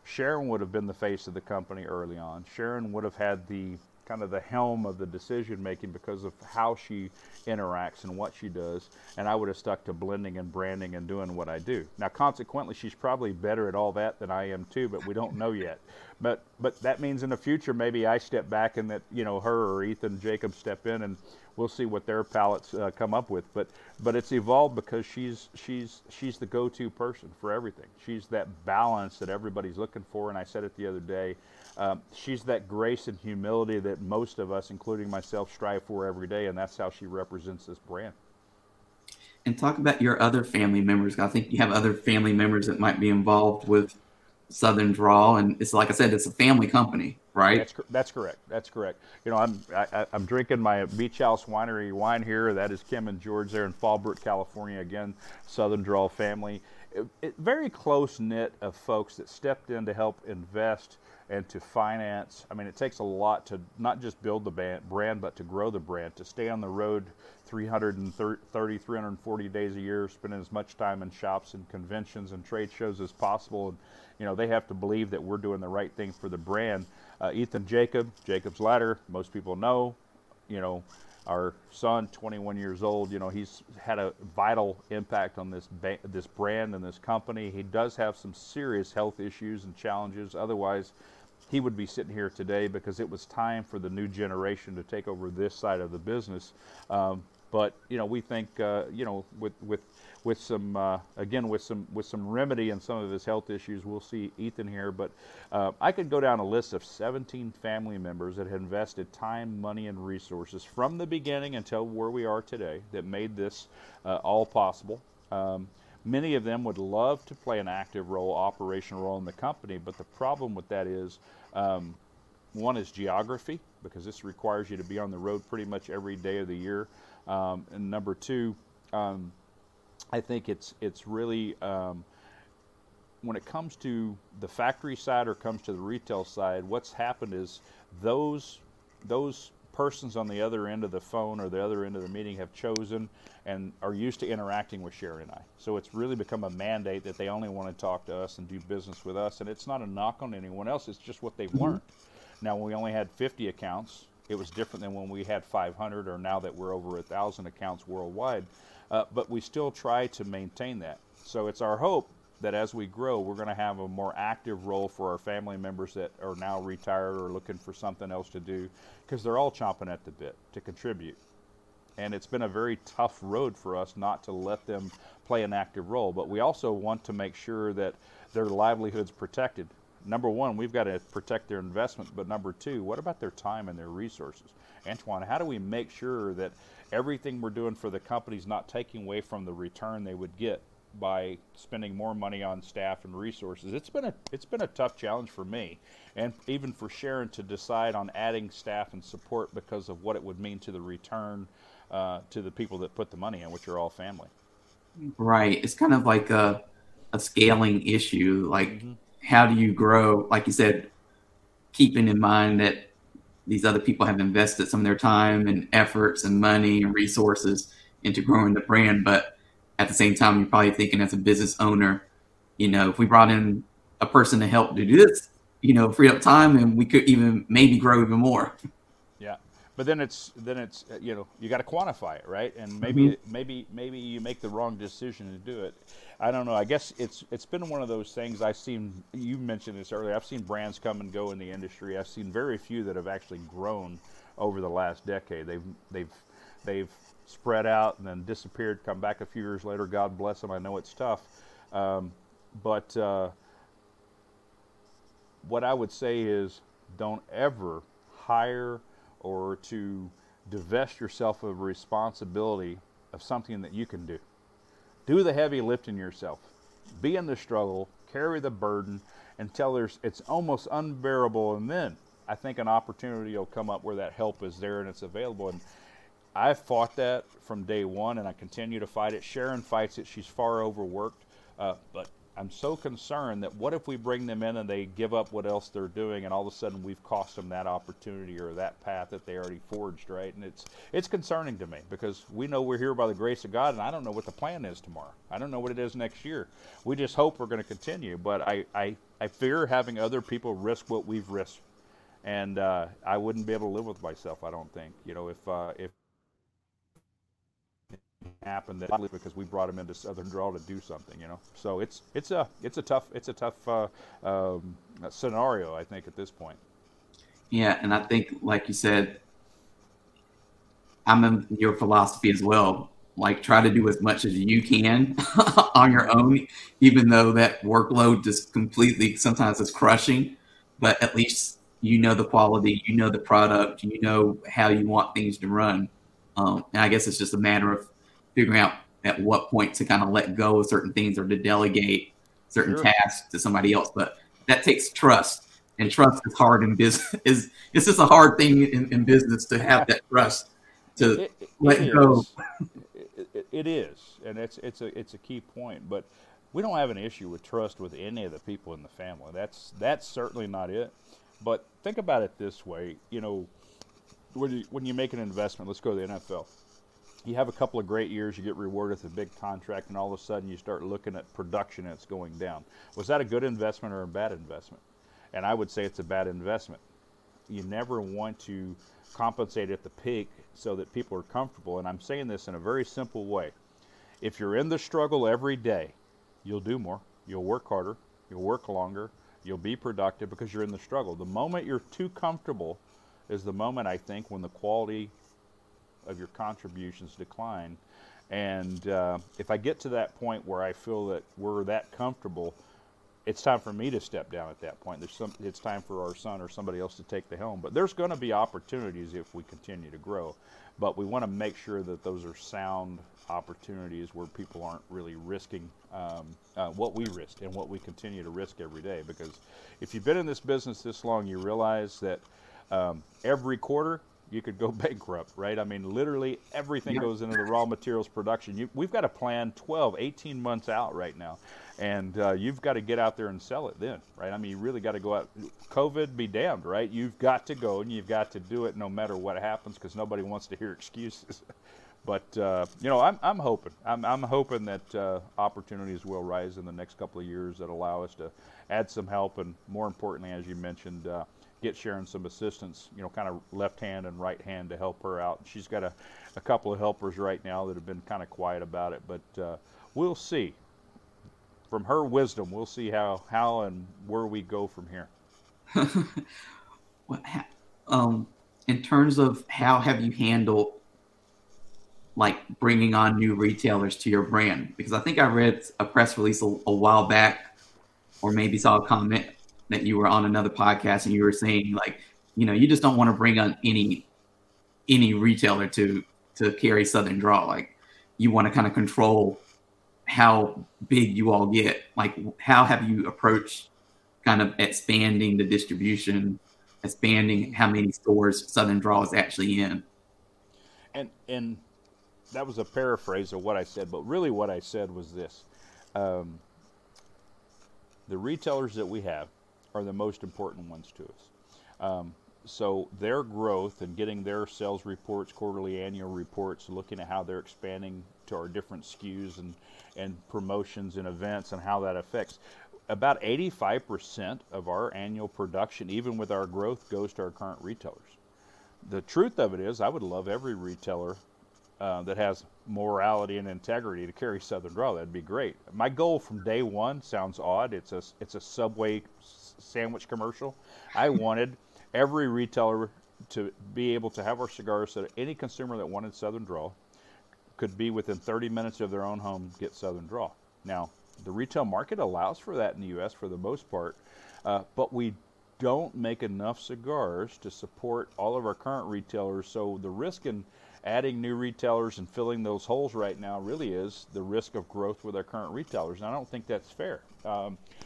Sharon would have been the face of the company early on. Sharon would have had the kind of the helm of the decision making because of how she interacts and what she does, and I would have stuck to blending and branding and doing what I do. Now, consequently, she's probably better at all that than I am too, but we don't know yet. But that means in the future maybe I step back and that, you know, her or Ethan Jacob step in and we'll see what their palettes come up with. But it's evolved because she's the go-to person for everything. She's that balance that everybody's looking for, and I said it the other day. She's that grace and humility that most of us, including myself, strive for every day, and that's how she represents this brand. And talk about your other family members. I think you have other family members that might be involved with Southern Draw, and it's like I said, it's a family company, right? That's correct. You know, I'm drinking my Beach House Winery wine here. That is Kim and George there in Fallbrook, California. Again, Southern Draw family. Very close-knit of folks that stepped in to help invest and to finance. I mean, it takes a lot to not just build the brand, but to grow the brand, to stay on the road 340 days a year, spending as much time in shops and conventions and trade shows as possible. And, you know, they have to believe that we're doing the right thing for the brand. Ethan Jacob, Jacob's Ladder, most people know, you know, our son, 21 years old, you know, he's had a vital impact on this brand and this company. He does have some serious health issues and challenges. Otherwise, he would be sitting here today because it was time for the new generation to take over this side of the business. But, you know, we think, you know, with some remedy in some of his health issues, we'll see Ethan here. But I could go down a list of 17 family members that had invested time, money, and resources from the beginning until where we are today that made this all possible. Many of them would love to play an active role, operational role in the company, but the problem with that is, one is geography, because this requires you to be on the road pretty much every day of the year. And number two, I think it's really, when it comes to the factory side or comes to the retail side, what's happened is those persons on the other end of the phone or the other end of the meeting have chosen and are used to interacting with Sharon and I. So it's really become a mandate that they only want to talk to us and do business with us. And it's not a knock on anyone else. It's just what they've learned. Now, when we only had 50 accounts, it was different than when we had 500 or now that we're over 1,000 accounts worldwide. But we still try to maintain that. So it's our hope that as we grow, we're going to have a more active role for our family members that are now retired or looking for something else to do, because they're all chomping at the bit to contribute. And it's been a very tough road for us not to let them play an active role. But we also want to make sure that their livelihood's protected. Number one, we've got to protect their investment. But number two, what about their time and their resources? Antoine, how do we make sure that everything we're doing for the company's not taking away from the return they would get by spending more money on staff and resources? It's been a tough challenge for me, and even for Sharon, to decide on adding staff and support because of what it would mean to the return to the people that put the money in, which are all family. Right. It's kind of like a scaling issue. Like, mm-hmm. How do you grow? Like you said, keeping in mind that these other people have invested some of their time and efforts and money and resources into growing the brand, but at the same time, you're probably thinking as a business owner, you know, if we brought in a person to help do this, you know, free up time and we could even maybe grow even more. Yeah. But then it's, you know, you got to quantify it, right? And maybe, mm-hmm. maybe you make the wrong decision to do it. I don't know. I guess it's been one of those things. I've seen, you mentioned this earlier, I've seen brands come and go in the industry. I've seen very few that have actually grown over the last decade. They've spread out and then disappeared, come back a few years later. God bless them. I know it's tough. But what I would say is, don't ever hire or to divest yourself of responsibility of something that you can do. Do the heavy lifting yourself. Be in the struggle, carry the burden until it's almost unbearable. And then I think an opportunity will come up where that help is there and it's available. And I fought that from day one, and I continue to fight it. Sharon fights it. She's far overworked. But I'm so concerned that what if we bring them in and they give up what else they're doing, and all of a sudden we've cost them that opportunity or that path that they already forged, right? And it's concerning to me, because we know we're here by the grace of God, and I don't know what the plan is tomorrow. I don't know what it is next year. We just hope we're going to continue. But I fear having other people risk what we've risked. And I wouldn't be able to live with myself, I don't think, you know, if happened that because we brought him into Southern Draw to do something, you know. So it's a tough scenario, I think, at this point. Yeah, and I think, like you said, I'm in your philosophy as well. Like, try to do as much as you can on your own, even though that workload just completely sometimes is crushing. But at least you know the quality, you know the product, you know how you want things to run. And I guess it's just a matter of figuring out at what point to kind of let go of certain things or to delegate certain tasks to somebody else. But that takes trust, and trust is hard in business. It's just a hard thing in business to have that trust to let go. It is. And it's a key point, but we don't have an issue with trust with any of the people in the family. That's certainly not it. But think about it this way, you know, when you make an investment, let's go to the NFL. You have a couple of great years, you get rewarded with a big contract, and all of a sudden you start looking at production and it's going down. Was that a good investment or a bad investment? And I would say it's a bad investment. You never want to compensate at the peak so that people are comfortable. And I'm saying this in a very simple way. If you're in the struggle every day, you'll do more, you'll work harder, you'll work longer, you'll be productive because you're in the struggle. The moment you're too comfortable is the moment, I think, when the quality of your contributions decline. And if I get to that point where I feel that we're that comfortable, it's time for me to step down at that point. It's time for our son or somebody else to take the helm. But there's going to be opportunities if we continue to grow. But we want to make sure that those are sound opportunities where people aren't really risking what we risked and what we continue to risk every day. Because if you've been in this business this long, you realize that every quarter you could go bankrupt, right? I mean, literally everything goes into the raw materials production. We've got to plan 12, 18 months out right now. And you've got to get out there and sell it then, right? I mean, you really got to go out. COVID be damned, right? You've got to go and you've got to do it no matter what happens, because nobody wants to hear excuses. But, you know, I'm hoping that opportunities will rise in the next couple of years that allow us to add some help. And more importantly, as you mentioned, get Sharon some assistance, you know, kind of left hand and right hand to help her out. She's got a couple of helpers right now that have been kind of quiet about it, but we'll see. from her wisdom, we'll see how and where we go from here. In terms of how have you handled like bringing on new retailers to your brand? Because I think I read a press release a while back, or maybe saw a comment that you were on another podcast and you were saying like, you know, you just don't want to bring on any retailer to carry Southern Draw. Like you want to kind of control how big you all get. Like how have you approached kind of expanding the distribution, expanding how many stores Southern Draw is actually in? And that was a paraphrase of what I said, but really what I said was this. The retailers that we have are the most important ones to us. So their growth and getting their sales reports, quarterly, annual reports, looking at how they're expanding to our different SKUs and promotions and events and how that affects. About 85% of our annual production, even with our growth, goes to our current retailers. The truth of it is I would love every retailer that has morality and integrity to carry Southern Draw. That'd be great. My goal from day one sounds odd. It's a Subway sandwich commercial. I wanted every retailer to be able to have our cigars so that any consumer that wanted Southern Draw could be within 30 minutes of their own home, get Southern Draw. Now, the retail market allows for that in the U.S. for the most part, but we don't make enough cigars to support all of our current retailers, so the risk in adding new retailers and filling those holes right now really is the risk of growth with our current retailers, and I don't think that's fair.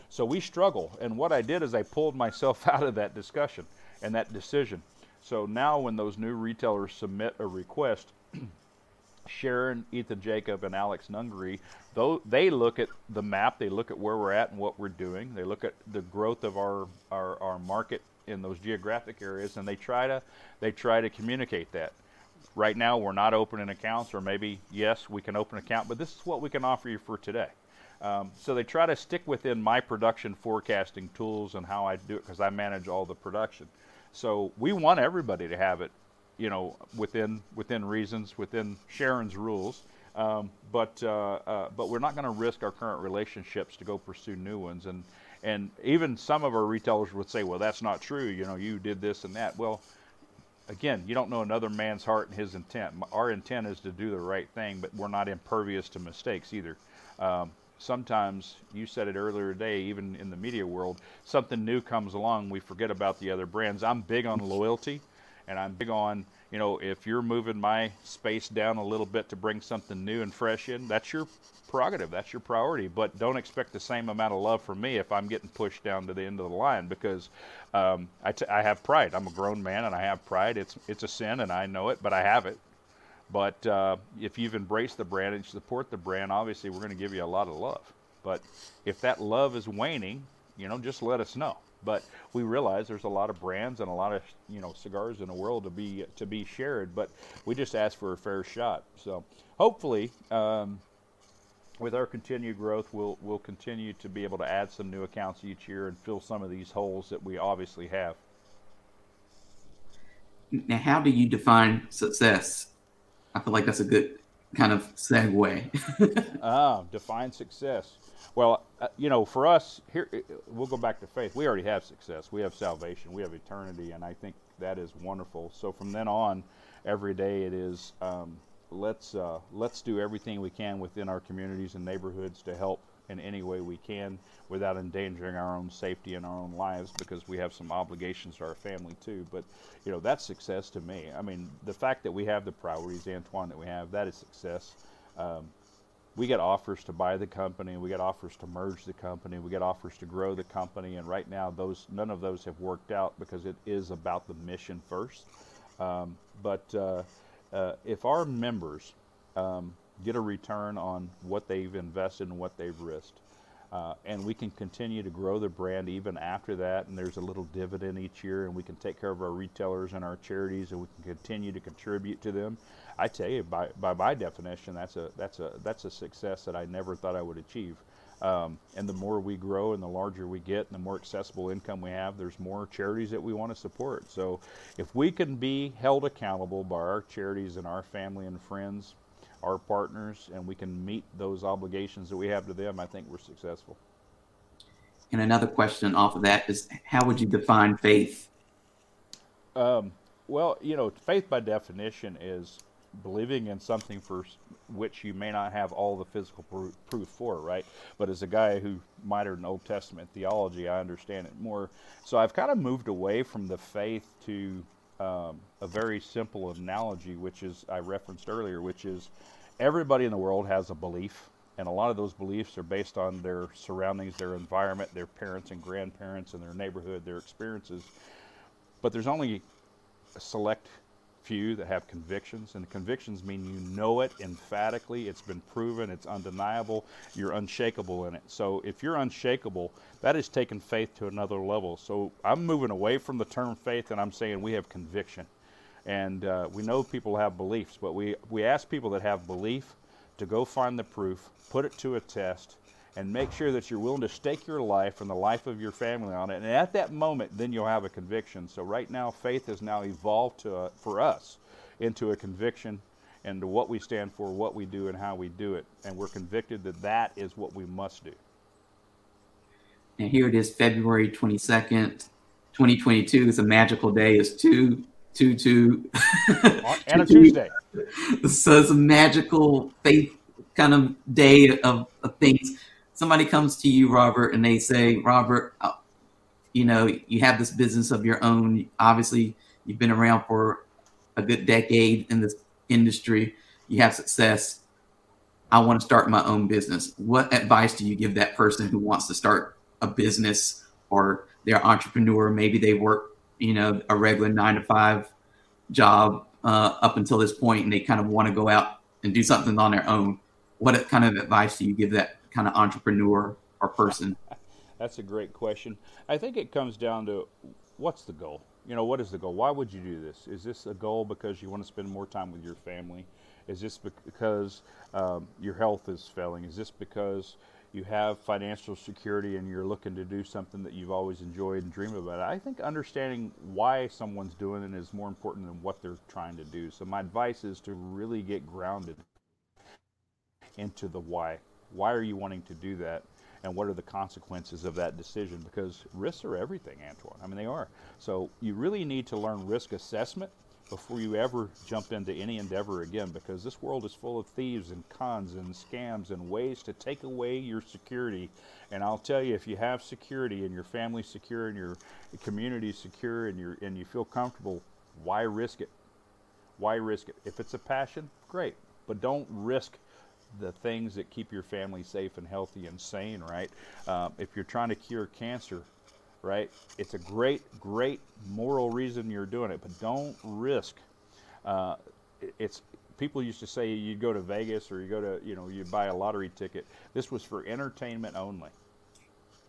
So we struggle, and what I did is I pulled myself out of that discussion and that decision. So now when those new retailers submit a request, Sharon, Ethan Jacob, and Alex Nungery, though, they look at the map, they look at where we're at and what we're doing, they look at the growth of our market in those geographic areas, and they try to communicate that. Right now, we're not opening accounts, or maybe, yes, we can open an account, but this is what we can offer you for today. So they try to stick within my production forecasting tools and how I do it, because I manage all the production. So we want everybody to have it, you know, within reasons, within Sharon's rules. But we're not going to risk our current relationships to go pursue new ones. And even some of our retailers would say, well, that's not true. You know, you did this and that. Well, again, you don't know another man's heart and his intent. Our intent is to do the right thing, but we're not impervious to mistakes either. Sometimes, you said it earlier today, even in the media world, something new comes along, we forget about the other brands. I'm big on loyalty, and I'm big on, you know, if you're moving my space down a little bit to bring something new and fresh in, that's your prerogative, that's your priority, but don't expect the same amount of love from me if I'm getting pushed down to the end of the line, because I have pride. I'm a grown man and I have pride. It's a sin and I know it, but I have it. But if you've embraced the brand and support the brand, obviously we're going to give you a lot of love. But if that love is waning, you know, just let us know. But we realize there's a lot of brands and a lot of, you know, cigars in the world to be shared, but we just ask for a fair shot. So hopefully with our continued growth, we'll continue to be able to add some new accounts each year and fill some of these holes that we obviously have. Now, how do you define success? I feel like that's a good kind of segue. Define success. Well, you know, for us, here we'll go back to faith. We already have success. We have salvation. We have eternity, and I think that is wonderful. So from then on, every day it is let's do everything we can within our communities and neighborhoods to help in any way we can without endangering our own safety and our own lives, because we have some obligations to our family too. But, you know, that's success to me. I mean, the fact that we have the priorities, Antoine, that we have, that is success. We get offers to buy the company, we get offers to merge the company, we get offers to grow the company, and right now none of those have worked out because it is about the mission first. If our members get a return on what they've invested and what they've risked, and we can continue to grow the brand even after that, and there's a little dividend each year, and we can take care of our retailers and our charities, and we can continue to contribute to them. I tell you, by my definition, that's a success that I never thought I would achieve. And the more we grow and the larger we get and the more accessible income we have, there's more charities that we want to support. So if we can be held accountable by our charities and our family and friends, our partners and we can meet those obligations that we have to them, I think we're successful. And another question off of that is, how would you define faith? Well, you know, faith by definition is believing in something for which you may not have all the physical proof for, right? But as a guy who minored in Old Testament theology, I understand it more. So I've kind of moved away from the faith to a very simple analogy, which is I referenced earlier, which is everybody in the world has a belief. And a lot of those beliefs are based on their surroundings, their environment, their parents and grandparents and their neighborhood, their experiences. But there's only a select few that have convictions, and the convictions mean you know it emphatically, it's been proven, it's undeniable, you're unshakable in it. So if you're unshakable, that has taken faith to another level. So I'm moving away from the term faith, and I'm saying we have conviction. And we know people have beliefs, but we ask people that have belief to go find the proof, put it to a test, and make sure that you're willing to stake your life and the life of your family on it. And at that moment, then you'll have a conviction. So right now, faith has now evolved to, for us, into a conviction and to what we stand for, what we do, and how we do it. And we're convicted that that is what we must do. And here it is, February 22nd, 2022. It's a magical day. It's 2/2. And a Tuesday. So it's a magical faith kind of day of things. Somebody comes to you, Robert, and they say, Robert, you know, you have this business of your own. Obviously, you've been around for a good decade in this industry. You have success. I want to start my own business. What advice do you give that person who wants to start a business, or they're an entrepreneur? Maybe they work, you know, a regular 9-to-5 job up until this point, and they kind of want to go out and do something on their own. What kind of advice do you give that kind of entrepreneur or person? That's a great question. I think it comes down to what's the goal? You know, what is the goal? Why would you do this? Is this a goal because you want to spend more time with your family? Is this because your health is failing? Is this because you have financial security and you're looking to do something that you've always enjoyed and dreamed about? I think understanding why someone's doing it is more important than what they're trying to do. So my advice is to really get grounded into the why. Why are you wanting to do that, and what are the consequences of that decision? Because risks are everything, Antoine. I mean, they are. So you really need to learn risk assessment before you ever jump into any endeavor again, because this world is full of thieves and cons and scams and ways to take away your security. And I'll tell you, if you have security and your family secure and your community secure and you feel comfortable, why risk it? Why risk it? If it's a passion, great, but don't risk the things that keep your family safe and healthy and sane, right? If you're trying to cure cancer, right, it's a great, great moral reason you're doing it, but don't risk. It's people used to say you'd go to Vegas or you go to, you know, you buy a lottery ticket. This was for entertainment only.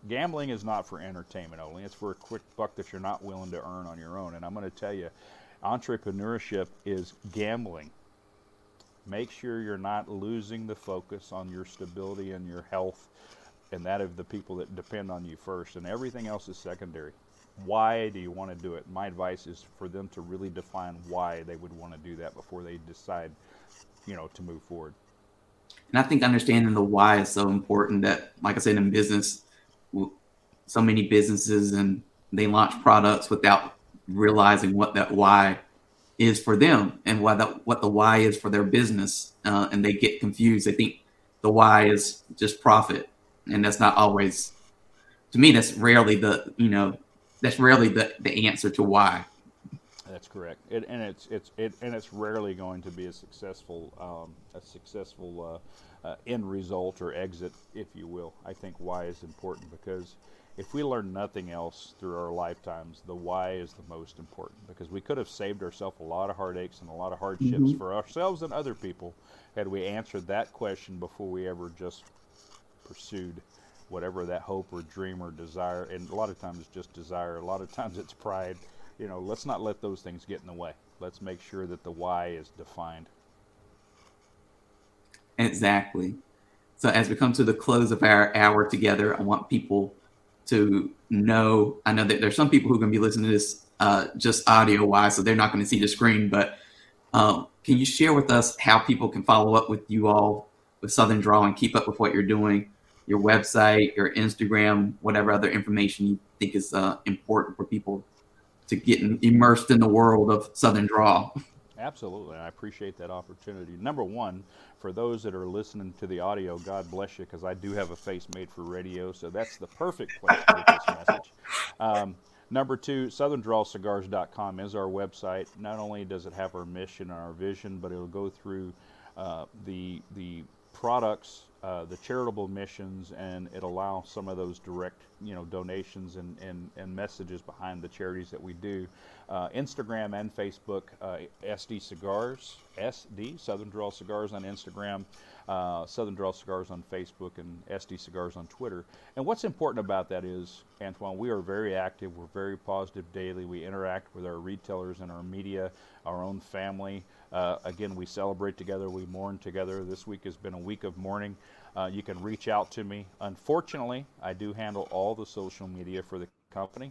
Gambling is not for entertainment only. It's for a quick buck that you're not willing to earn on your own. And I'm going to tell you, entrepreneurship is gambling. Make sure you're not losing the focus on your stability and your health and that of the people that depend on you first, and everything else is secondary. Why do you want to do it? My advice is for them to really define why they would want to do that before they decide, you know, to move forward. And I think understanding the why is so important that, like I said, in business, so many businesses, and they launch products without realizing what that why is for them and what the why is for their business, and they get confused. They think the why is just profit, and that's not always. To me, that's rarely the answer to why. That's correct, it's rarely going to be a successful end result or exit, if you will. I think why is important because if we learn nothing else through our lifetimes, the why is the most important, because we could have saved ourselves a lot of heartaches and a lot of hardships for ourselves and other people had we answered that question before we ever just pursued whatever that hope or dream or desire. And a lot of times it's just desire. A lot of times it's pride. You know, let's not let those things get in the way. Let's make sure that the why is defined. Exactly. So as we come to the close of our hour together, I want people to know, I know that there's some people who are going to be listening to this just audio wise, so they're not going to see the screen, but Can you share with us how people can follow up with you all with Southern Draw and keep up with what you're doing, your website, your Instagram, whatever other information you think is important for people to get immersed in the world of Southern Draw? Absolutely. I appreciate that opportunity. Number one, for those that are listening to the audio, God bless you, because I do have a face made for radio, so that's the perfect place to get this message. Number two, SouthernDrawCigars.com is our website. Not only does it have our mission and our vision, but it'll go through the products, the charitable missions, and it allows some of those direct, donations and messages behind the charities that we do. Instagram and Facebook, SD Cigars, SD, Southern Draw Cigars on Instagram, Southern Draw Cigars on Facebook, and SD Cigars on Twitter. And what's important about that is, Antoine, we are very active. We're very positive daily. We interact with our retailers and our media, our own family. Again, we celebrate together. We mourn together. This week has been a week of mourning. You can reach out to me. Unfortunately, I do handle all the social media for the company.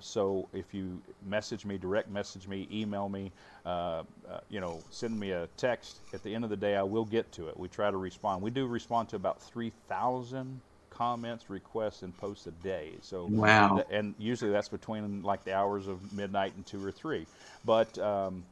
So if you message me, direct message me, email me, send me a text, at the end of the day, I will get to it. We try to respond. We do respond to about 3,000 comments, requests, and posts a day. So wow. And usually that's between like the hours of midnight and 2 or 3. But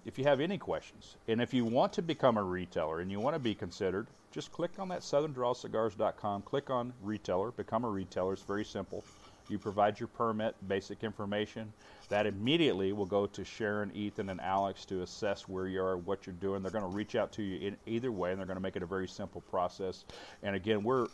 if you have any questions, and if you want to become a retailer and you want to be considered, just click on that southerndrawcigars.com, click on retailer, become a retailer. It's very simple. You provide your permit, basic information. That immediately will go to Sharon, Ethan, and Alex to assess where you are, what you're doing. They're going to reach out to you in either way, and they're going to make it a very simple process. And again, we're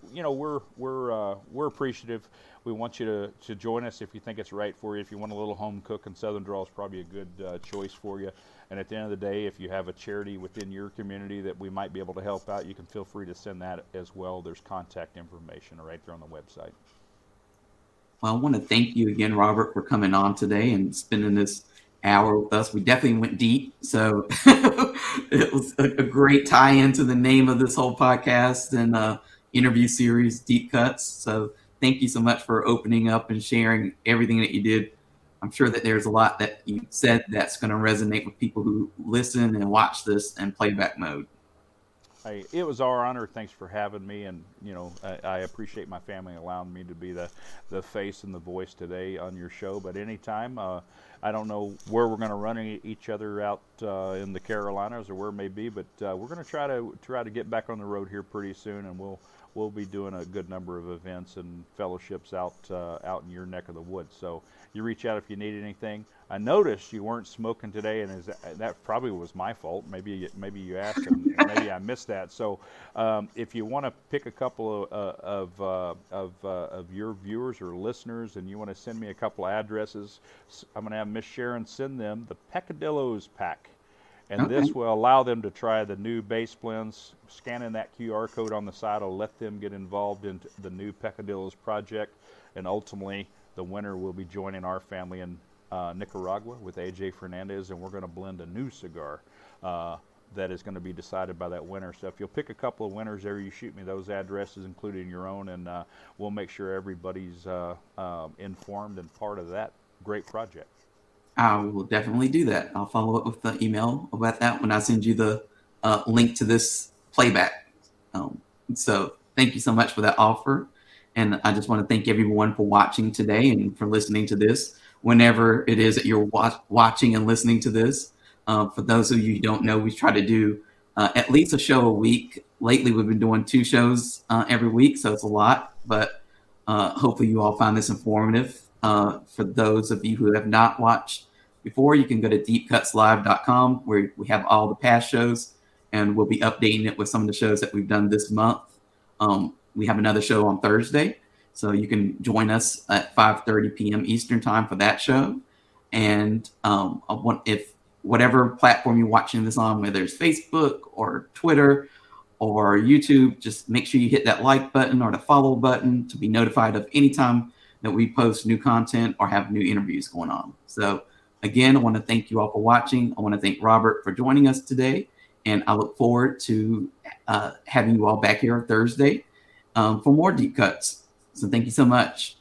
appreciative. We want you to join us if you think it's right for you. If you want a little home cook, and Southern Draw is probably a good choice for you. And at the end of the day, if you have a charity within your community that we might be able to help out, you can feel free to send that as well. There's contact information right there on the website. Well, I want to thank you again, Robert, for coming on today and spending this hour with us. We definitely went deep, so it was a great tie-in to the name of this whole podcast and interview series, Deep Cuts. So thank you so much for opening up and sharing everything that you did. I'm sure that there's a lot that you said that's going to resonate with people who listen and watch this in playback mode. Hey, it was our honor. Thanks for having me. And, I appreciate my family allowing me to be the face and the voice today on your show. But anytime, I don't know where we're going to run each other out in the Carolinas or where it may be, but we're going to try to get back on the road here pretty soon. And we'll be doing a good number of events and fellowships out in your neck of the woods. So you reach out if you need anything. I noticed you weren't smoking today, and that probably was my fault. Maybe you asked, and maybe I missed that. So if you want to pick a couple of your viewers or listeners, and you want to send me a couple of addresses, I'm going to have Miss Sharon send them the Peccadillo's pack. And okay. This will allow them to try the new base blends. Scanning that QR code on the side will let them get involved in the new Peccadillo's project. And ultimately, the winner will be joining our family in Nicaragua with A.J. Fernandez. And we're going to blend a new cigar that is going to be decided by that winner. So if you'll pick a couple of winners there, you shoot me those addresses, including your own. And we'll make sure everybody's informed and part of that great project. I will definitely do that. I'll follow up with the email about that when I send you the link to this playback. So thank you so much for that offer. And I just want to thank everyone for watching today and for listening to this. Whenever it is that you're watching and listening to this, for those of you who don't know, we try to do at least a show a week. Lately, we've been doing 2 shows every week, so it's a lot. But hopefully you all find this informative. For those of you who have not watched before, you can go to deepcutslive.com where we have all the past shows, and we'll be updating it with some of the shows that we've done this month. We have another show on Thursday, so you can join us at 5:30 p.m. Eastern time for that show. And if whatever platform you're watching this on, whether it's Facebook or Twitter or YouTube, just make sure you hit that like button or the follow button to be notified of any time that we post new content or have new interviews going on. So again, I want to thank you all for watching. I want to thank Robert for joining us today. And I look forward to having you all back here on Thursday for more Deep Cuts. So thank you so much.